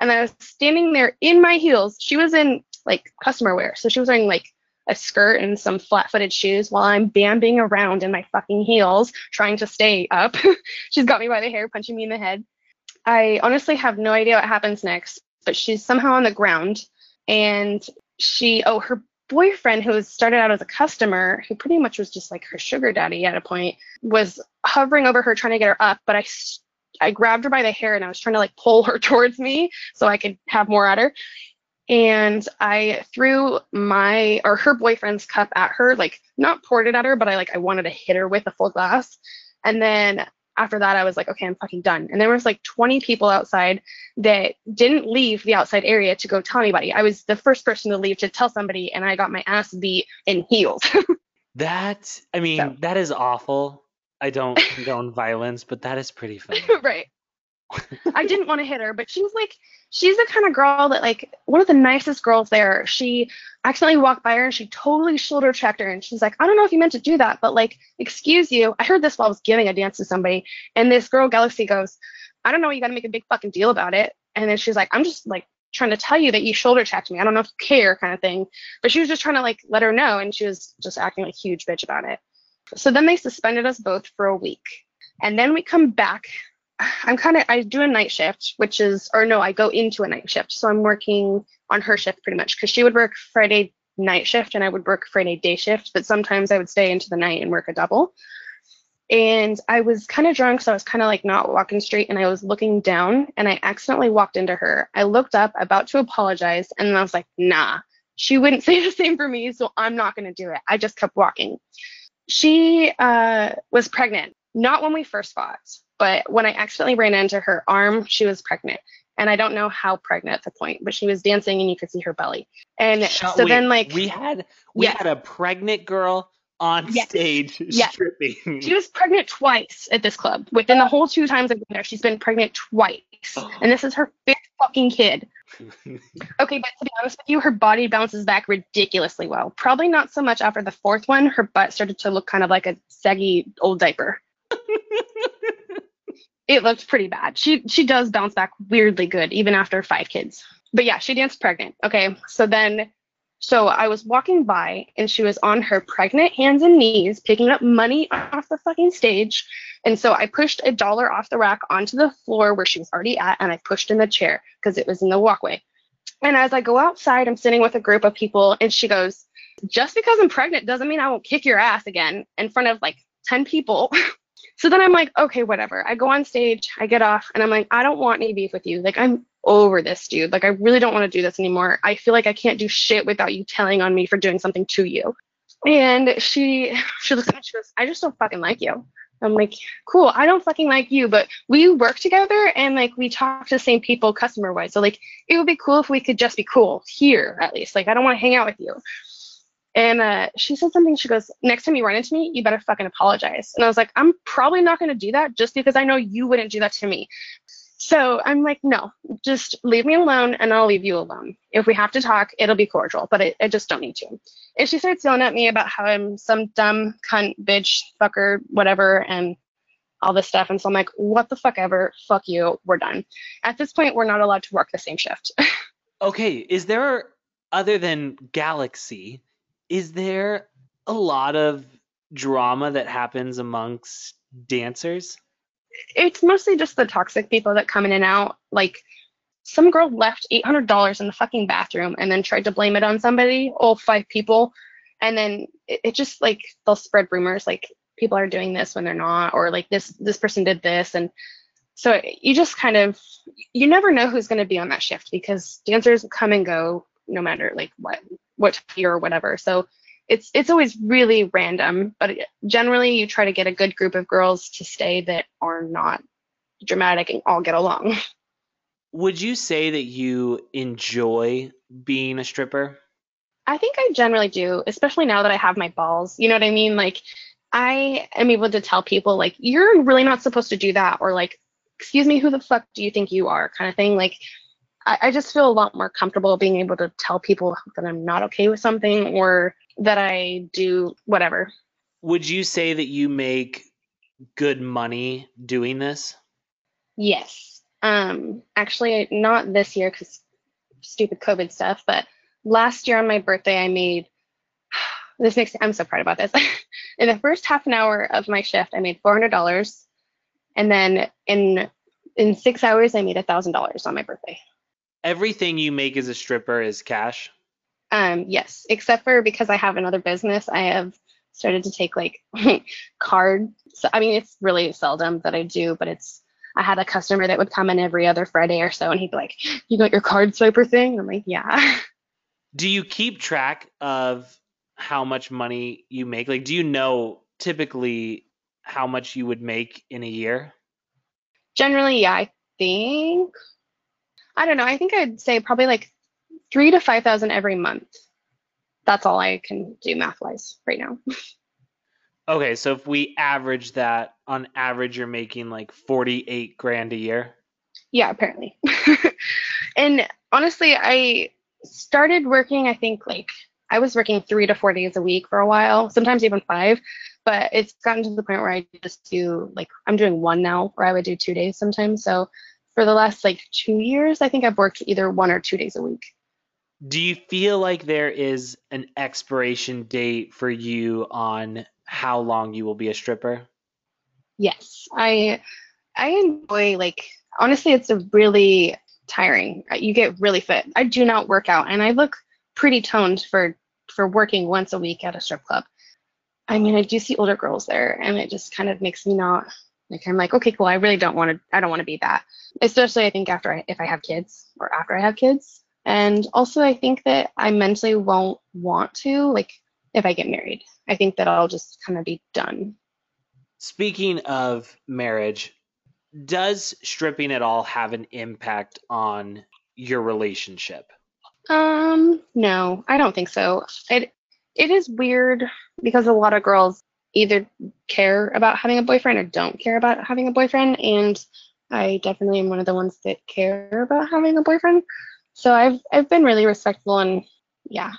And I was standing there in my heels. She was in, like, customer wear, so she was wearing, like, a skirt and some flat-footed shoes while I'm bambing around in my fucking heels trying to stay up. She's got me by the hair, punching me in the head. I honestly have no idea what happens next, but she's somehow on the ground, and she, oh, her boyfriend, who started out as a customer, who pretty much was just like her sugar daddy at a point, was hovering over her trying to get her up. But I, I grabbed her by the hair, and I was trying to, like, pull her towards me so I could have more at her. And I threw my, or her boyfriend's cup at her, like, not poured it at her, but I, like, I wanted to hit her with a full glass. And then after that, I was like, okay, I'm fucking done. And there was, like, twenty people outside that didn't leave the outside area to go tell anybody. I was the first person to leave to tell somebody, and I got my ass beat in heels. That, I mean, so. That is awful. I don't condone violence, but that is pretty funny. Right. I didn't want to hit her, but she was, like, she's the kind of girl that, like, one of the nicest girls there. She accidentally walked by her, and she totally shoulder checked her, and she's like, I don't know if you meant to do that, but, like, excuse you. I heard this while I was giving a dance to somebody, and this girl Galaxy goes, I don't know, you got to make a big fucking deal about it. And then she's like, I'm just, like, trying to tell you that you shoulder checked me. I don't know if you care, kind of thing. But she was just trying to, like, let her know, and she was just acting like a huge bitch about it. So then they suspended us both for a week, and then we come back. I'm kind of, I do a night shift, which is, or no, I go into a night shift. So I'm working on her shift pretty much, because she would work Friday night shift and I would work Friday day shift. But sometimes I would stay into the night and work a double. And I was kind of drunk, so I was kind of, like, not walking straight, and I was looking down, and I accidentally walked into her. I looked up, about to apologize, and then I was like, nah, she wouldn't say the same for me, so I'm not going to do it. I just kept walking. She uh, was pregnant, not when we first fought. But when I accidentally ran into her arm, she was pregnant. And I don't know how pregnant at the point, but she was dancing and you could see her belly. And Shall so we, then like we had we yes. had a pregnant girl on yes. stage yes. stripping. She was pregnant twice at this club. Within the whole two times I've been there, she's been pregnant twice. Oh. And this is her fifth fucking kid. Okay, but to be honest with you, her body bounces back ridiculously well. Probably not so much after the fourth one. Her butt started to look kind of like a saggy old diaper. It looked pretty bad. She she does bounce back weirdly good, even after five kids. But yeah, she danced pregnant. Okay, so then, so I was walking by, and she was on her pregnant hands and knees, picking up money off the fucking stage. And so I pushed a dollar off the rack onto the floor where she was already at, and I pushed in the chair because it was in the walkway. And as I go outside, I'm sitting with a group of people, and she goes, just because I'm pregnant doesn't mean I won't kick your ass again in front of, like, ten people. So then I'm like, okay, whatever. I go on stage, I get off, and I'm like, I don't want any beef with you. Like, I'm over this, dude. Like, I really don't want to do this anymore. I feel like I can't do shit without you telling on me for doing something to you. And she she looks at me and she goes, I just don't fucking like you. I'm like, cool, I don't fucking like you, but we work together, and, like, we talk to the same people customer-wise. So, like, it would be cool if we could just be cool here, at least. Like, I don't want to hang out with you. And uh, she said something. She goes, next time you run into me, you better fucking apologize. And I was like, I'm probably not going to do that just because I know you wouldn't do that to me. So I'm like, no, just leave me alone, and I'll leave you alone. If we have to talk, it'll be cordial, but I, I just don't need to. And she starts yelling at me about how I'm some dumb cunt, bitch, fucker, whatever, and all this stuff. And so I'm like, what the fuck ever, fuck you, we're done. At this point, we're not allowed to work the same shift. Okay, is there, other than Galaxy, is there a lot of drama that happens amongst dancers? It's mostly just the toxic people that come in and out. Like, some girl left eight hundred dollars in the fucking bathroom and then tried to blame it on somebody, all five people. And then it, it just, like, they'll spread rumors, like, people are doing this when they're not, or, like, this this person did this. And so you just kind of, you never know who's going to be on that shift, because dancers come and go no matter, like, what. what year or whatever. So it's it's always really random, but generally you try to get a good group of girls to stay that are not dramatic and all get along. Would you say that you enjoy being a stripper? I think I generally do, especially now that I have my balls. You know what I mean? Like, I am able to tell people, like, you're really not supposed to do that, or, like, excuse me, who the fuck do you think you are, kind of thing. Like, I, I just feel a lot more comfortable being able to tell people that I'm not okay with something or that I do whatever. Would you say that you make good money doing this? Yes. Um, actually, not this year because stupid COVID stuff, but last year on my birthday, I made, this makes, I'm so proud about this. In the first half an hour of my shift, I made four hundred dollars. And then in in six hours, I made one thousand dollars on my birthday. Everything you make as a stripper is cash? Um, yes, except for because I have another business, I have started to take like card. So, I mean, it's really seldom that I do, but it's, I had a customer that would come in every other Friday or so, and he'd be like, you got your card swiper thing? And I'm like, yeah. Do you keep track of how much money you make? Like, do you know typically how much you would make in a year? Generally, yeah, I think, I don't know. I think I'd say probably like three to five thousand every month. That's all I can do math wise right now. Okay. So if we average that, on average, you're making like forty-eight grand a year. Yeah, apparently. And honestly, I started working, I think like I was working three to four days a week for a while, sometimes even five, but it's gotten to the point where I just do like, I'm doing one now, or I would do two days sometimes. So for the last like two years, I think I've worked either one or two days a week. Do you feel like there is an expiration date for you on how long you will be a stripper? Yes, I, I enjoy, like, honestly, it's a really tiring. You get really fit. I do not work out, and I look pretty toned for, for working once a week at a strip club. I mean, I do see older girls there, and it just kind of makes me not, like, I'm like, okay, cool. I really don't want to, I don't want to be that. Especially, I think, after I, if I have kids or after I have kids. And also, I think that I mentally won't want to, like, if I get married. I think that I'll just kind of be done. Speaking of marriage, does stripping at all have an impact on your relationship? Um, no, I don't think so. It it is weird because a lot of girls either care about having a boyfriend or don't care about having a boyfriend, and I definitely am one of the ones that care about having a boyfriend. So I've I've been really respectful, and yeah.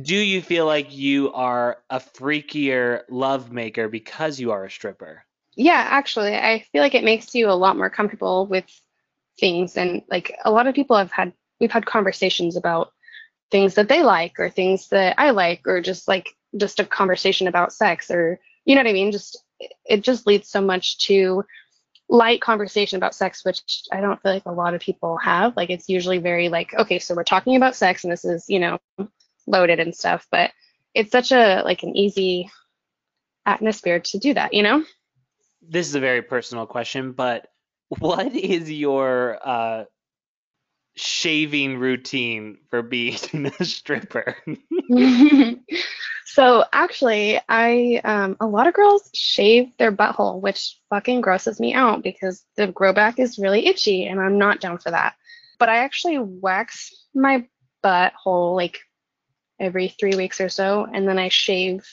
Do you feel like you are a freakier lovemaker because you are a stripper? Yeah, actually, I feel like it makes you a lot more comfortable with things, and like a lot of people have had we've had conversations about things that they like or things that I like, or just like just a conversation about sex, or, you know what I mean? Just, it just leads so much to light conversation about sex, which I don't feel like a lot of people have. Like, it's usually very like, okay, so we're talking about sex and this is, you know, loaded and stuff, but it's such a, like, an easy atmosphere to do that, you know? This is a very personal question, but what is your, uh, shaving routine for being a stripper? So actually, I um a lot of girls shave their butthole, which fucking grosses me out because the grow back is really itchy and I'm not down for that. But I actually wax my butthole like every three weeks or so, and then I shave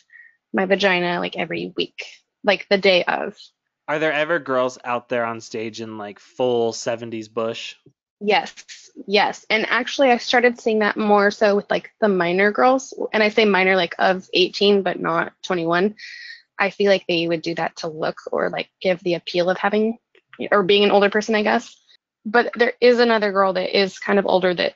my vagina like every week, like the day of. Are there ever girls out there on stage in like full seventies bush? Yes. Yes. And actually, I started seeing that more so with like the minor girls. And I say minor, like of eighteen, but not twenty-one. I feel like they would do that to look or like give the appeal of having or being an older person, I guess. But there is another girl that is kind of older that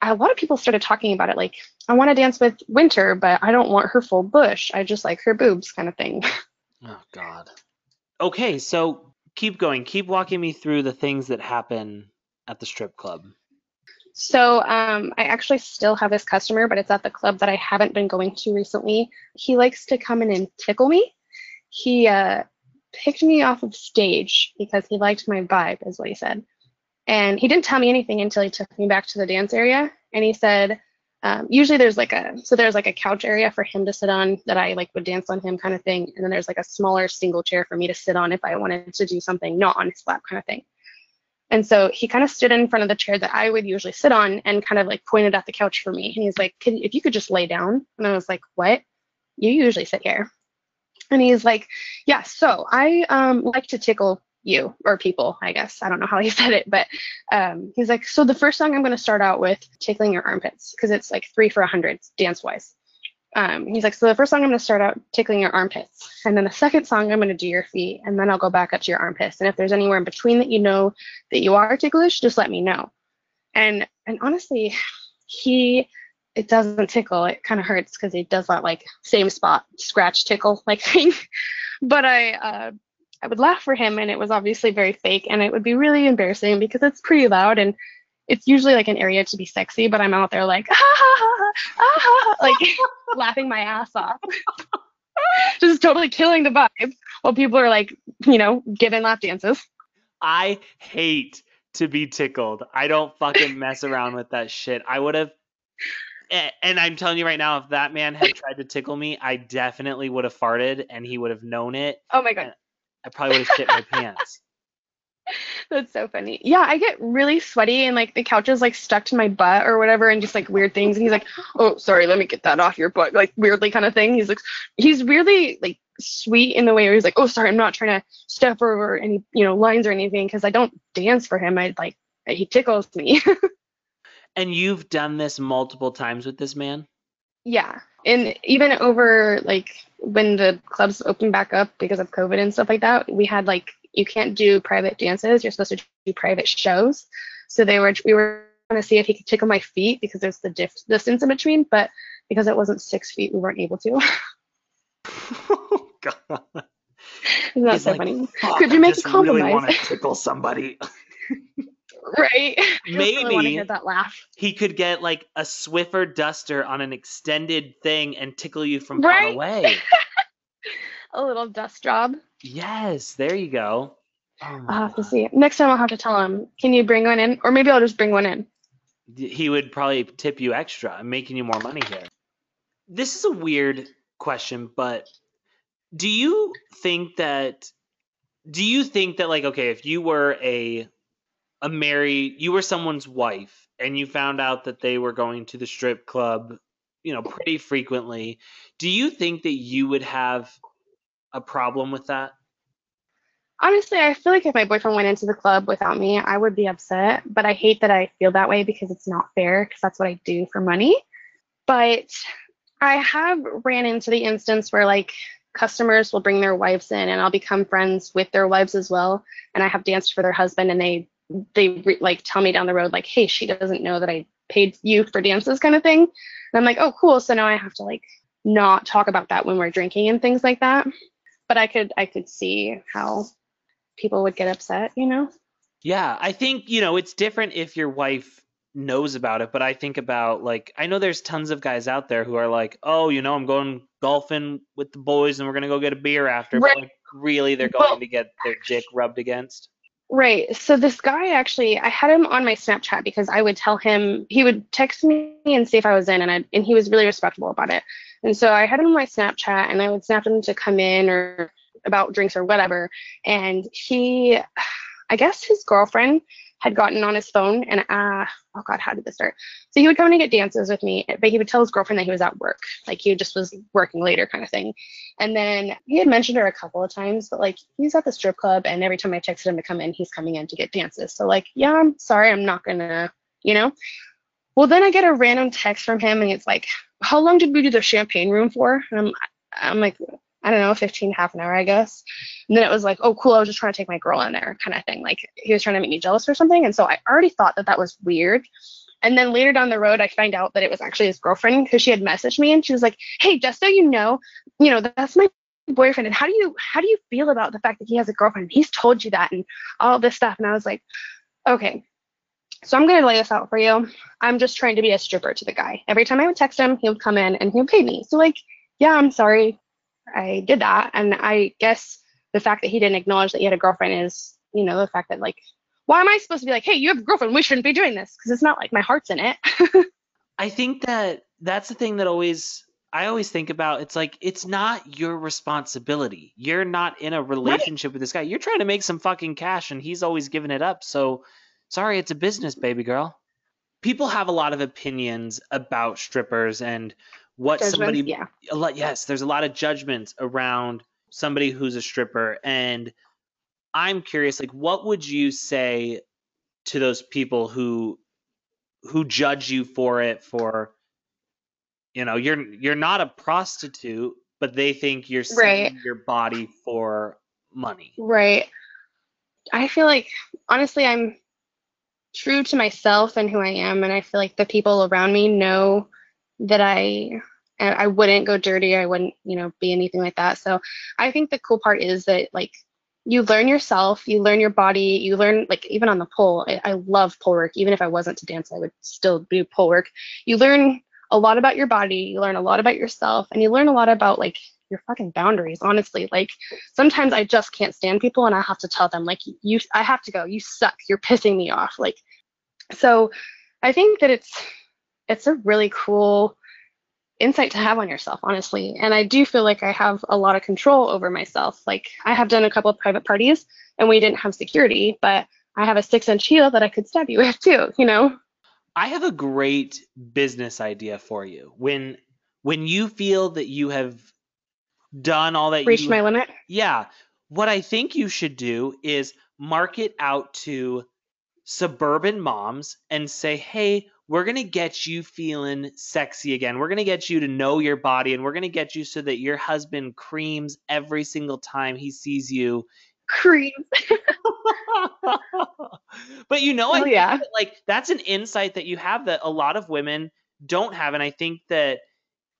a lot of people started talking about it. Like, I want to dance with Winter, but I don't want her full bush. I just like her boobs kind of thing. Oh, God. Okay. So keep going. Keep walking me through the things that happen at the strip club. So um, I actually still have this customer, but it's at the club that I haven't been going to recently. He likes to come in and tickle me. He uh, picked me off of stage because he liked my vibe, is what he said. And he didn't tell me anything until he took me back to the dance area. And he said, um, usually there's like a, so there's like a couch area for him to sit on that I like would dance on him kind of thing. And then there's like a smaller single chair for me to sit on if I wanted to do something not on his lap kind of thing. And so he kind of stood in front of the chair that I would usually sit on and kind of like pointed at the couch for me. And he's like, Could, if you could just lay down. And I was like, what? You usually sit here. And he's like, yeah, so I um, like to tickle you or people, I guess. I don't know how he said it, but um, he's like, so the first song I'm going to start out with tickling your armpits, because it's like three for a hundred dance wise. Um, he's like, so the first song I'm going to start out tickling your armpits, and then the second song I'm going to do your feet, and then I'll go back up to your armpits. And if there's anywhere in between that you know that you are ticklish, just let me know. And and honestly, he it doesn't tickle. It kind of hurts because he does that like same spot scratch tickle like thing. But I uh, I would laugh for him, and it was obviously very fake, and it would be really embarrassing because it's pretty loud and it's usually like an area to be sexy, but I'm out there like, ah, ah, ah, like laughing my ass off, just totally killing the vibe while people are like, you know, giving lap dances. I hate to be tickled. I don't fucking mess around with that shit. I would have, and I'm telling you right now, if that man had tried to tickle me, I definitely would have farted and he would have known it. Oh my God. I probably would have shit my pants. That's so funny. Yeah, I get really sweaty and like the couch is like stuck to my butt or whatever and just like weird things. And he's like, oh, sorry, let me get that off your butt. Like weirdly kind of thing. He's like, he's really like sweet in the way where he's like, oh, sorry, I'm not trying to step over any, you know, lines or anything because I don't dance for him. I like, he tickles me. And you've done this multiple times with this man? Yeah. And even over like when the clubs opened back up because of COVID and stuff like that, we had like, you can't do private dances. You're supposed to do private shows. So they were, we were trying to see if he could tickle my feet because there's the diff, distance in between, but because it wasn't six feet, we weren't able to. Oh God. Isn't that He's so like, funny? Could you make a compromise? I really want to tickle somebody. Right? Maybe really want to hear that laugh. He could get like a Swiffer duster on an extended thing and tickle you from far right? away. A little dust job. Yes, there you go. Oh I'll have God. to see. Next time I'll have to tell him, can you bring one in? Or maybe I'll just bring one in. He would probably tip you extra. I'm making you more money here. This is a weird question, but do you think that, do you think that like, okay, if you were a, a married, you were someone's wife and you found out that they were going to the strip club, you know, pretty frequently, do you think that you would have a problem with that? Honestly, I feel like if my boyfriend went into the club without me, I would be upset, but I hate that I feel that way because it's not fair because that's what I do for money. But I have ran into the instance where like customers will bring their wives in and I'll become friends with their wives as well. And I have danced for their husband and they, they re- like tell me down the road, like, hey, she doesn't know that I paid you for dances kind of thing. And I'm like, oh, cool. So now I have to like not talk about that when we're drinking and things like that. But I could I could see how people would get upset, you know? Yeah, I think, you know, it's different if your wife knows about it. But I think about like, I know there's tons of guys out there who are like, oh, you know, I'm going golfing with the boys and we're going to go get a beer after. Right. But like, really, they're going well, to get their dick rubbed against. Right. So this guy, actually, I had him on my Snapchat because I would tell him, he would text me and see if I was in. And I, and he was really respectful about it. And so I had him on my Snapchat and I would snap him to come in or about drinks or whatever. And he, I guess his girlfriend had gotten on his phone and, uh, oh God, how did this start? So he would come in and get dances with me, but he would tell his girlfriend that he was at work. Like he just was working later kind of thing. And then he had mentioned her a couple of times, but like he's at the strip club and every time I texted him to come in, he's coming in to get dances. So like, yeah, I'm sorry. I'm not gonna, you know? Well, then I get a random text from him and it's like, how long did we do the champagne room for? And I'm, I'm like, I don't know, fifteen, half an hour, I guess. And then it was like, oh, cool, I was just trying to take my girl in there kind of thing. Like he was trying to make me jealous or something. And so I already thought that that was weird. And then later down the road, I find out that it was actually his girlfriend because she had messaged me and she was like, hey, just so you know, you know, that's my boyfriend. And how do you, how do you feel about the fact that he has a girlfriend? And he's told you that and all this stuff. And I was like, okay. So I'm going to lay this out for you. I'm just trying to be a stripper to the guy. Every time I would text him, he would come in and he would pay me. So like, yeah, I'm sorry I did that. And I guess the fact that he didn't acknowledge that he had a girlfriend is, you know, the fact that like, why am I supposed to be like, hey, you have a girlfriend. We shouldn't be doing this because it's not like my heart's in it. I think that that's the thing that always, I always think about. It's like, it's not your responsibility. You're not in a relationship right. with this guy. You're trying to make some fucking cash and he's always giving it up. So sorry, it's a business, baby girl. People have a lot of opinions about strippers and what judgments, somebody, yeah. a lot, yes, there's a lot of judgments around somebody who's a stripper. And I'm curious, like, what would you say to those people who who judge you for it, for, you know, you're you're not a prostitute, but they think you're selling right. your body for money. Right. I feel like, honestly, I'm true to myself and who I am, and I feel like the people around me know that I I wouldn't go dirty, I wouldn't, you know, be anything like that. So I think the cool part is that, like, you learn yourself, you learn your body, you learn, like, even on the pole, I, I love pole work. Even if I wasn't to dance, I would still do pole work. You learn a lot about your body, you learn a lot about yourself, and you learn a lot about, like, your fucking boundaries, honestly. Like, sometimes I just can't stand people, and I have to tell them, like, you, I have to go, you suck, you're pissing me off. Like, so I think that it's, it's a really cool insight to have on yourself, honestly. And I do feel like I have a lot of control over myself. Like, I have done a couple of private parties and we didn't have security, but I have a six inch heel that I could stab you with too, you know? I have a great business idea for you. When, when you feel that you have done all that, reached my limit. Yeah. What I think you should do is market out to suburban moms and say, hey, we're going to get you feeling sexy again. We're going to get you to know your body, and we're going to get you so that your husband creams every single time he sees you. Cream. But you know, I oh, think yeah. that, like, that's an insight that you have that a lot of women don't have. And I think that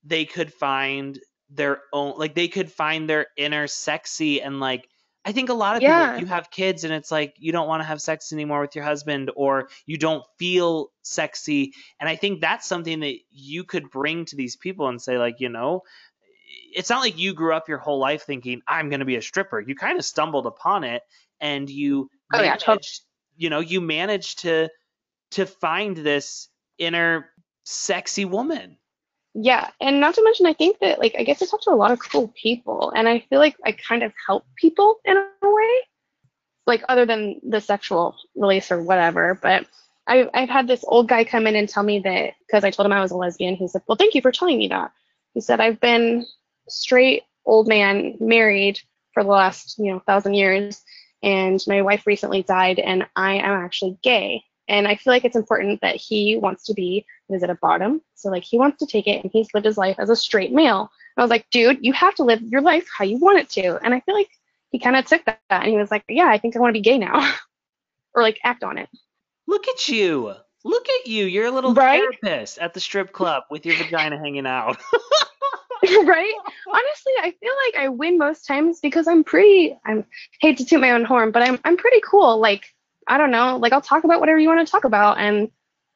they could find their own, like, they could find their inner sexy. And, like, I think a lot of yeah. people, you have kids and it's like, you don't want to have sex anymore with your husband, or you don't feel sexy. And I think that's something that you could bring to these people and say, like, you know, it's not like you grew up your whole life thinking, I'm going to be a stripper. You kind of stumbled upon it, and you, oh, managed, yeah, totally. you know, you managed to, to find this inner sexy woman. Yeah. And not to mention, I think that, like, I guess I talk to a lot of cool people, and I feel like I kind of help people in a way, like, other than the sexual release or whatever. But I, I've had this old guy come in and tell me that, because I told him I was a lesbian, he said, well, thank you for telling me that. He said, I've been straight old man married for the last, you know, thousand years. And my wife recently died, and I am actually gay. And I feel like it's important that he wants to be, is it a bottom? So, like, he wants to take it, and he's lived his life as a straight male. And I was like, dude, you have to live your life how you want it to. And I feel like he kind of took that, and he was like, yeah, I think I want to be gay now. Or, like, act on it. Look at you. Look at you. You're a little right? therapist at the strip club with your vagina hanging out. Right? Honestly, I feel like I win most times because I'm pretty, I hate to toot my own horn, but I'm I'm pretty cool. Like, I don't know, like, I'll talk about whatever you want to talk about, and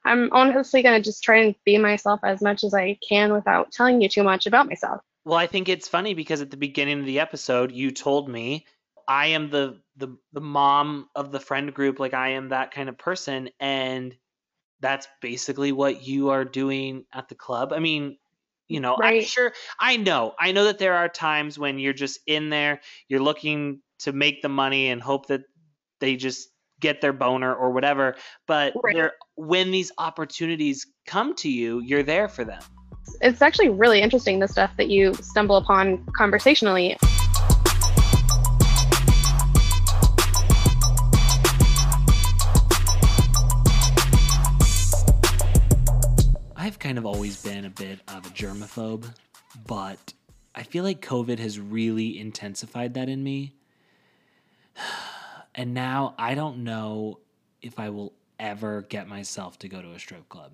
I'm honestly going to just try and be myself as much as I can without telling you too much about myself. Well, I think it's funny because at the beginning of the episode, you told me I am the, the, the mom of the friend group. Like, I am that kind of person. And that's basically what you are doing at the club. I mean, you know, right. I'm sure, I know, I know that there are times when you're just in there, you're looking to make the money and hope that they just get their boner or whatever, but right. when these opportunities come to you, you're there for them. It's actually really interesting, the stuff that you stumble upon conversationally. I've kind of always been a bit of a germaphobe, but I feel like COVID has really intensified that in me. And now I don't know if I will ever get myself to go to a strip club.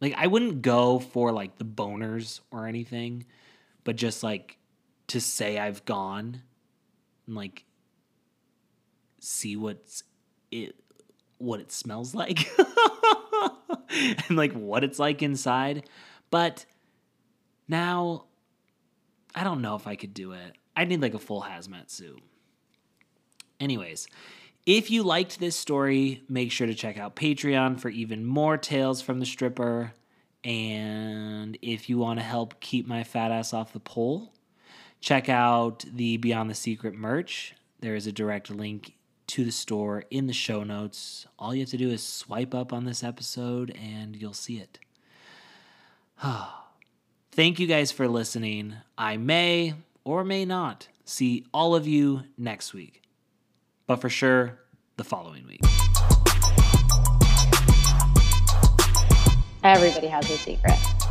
Like, I wouldn't go for, like, the boners or anything, but just, like, to say I've gone and, like, see what's it, what it smells like and, like, what it's like inside. But now I don't know if I could do it. I need, like, a full hazmat suit. Anyways, if you liked this story, make sure to check out Patreon for even more tales from the stripper. And if you want to help keep my fat ass off the pole, check out the Beyond the Secret merch. There is a direct link to the store in the show notes. All you have to do is swipe up on this episode and you'll see it. Thank you guys for listening. I may or may not see all of you next week. but for sure the following week. Everybody has a secret.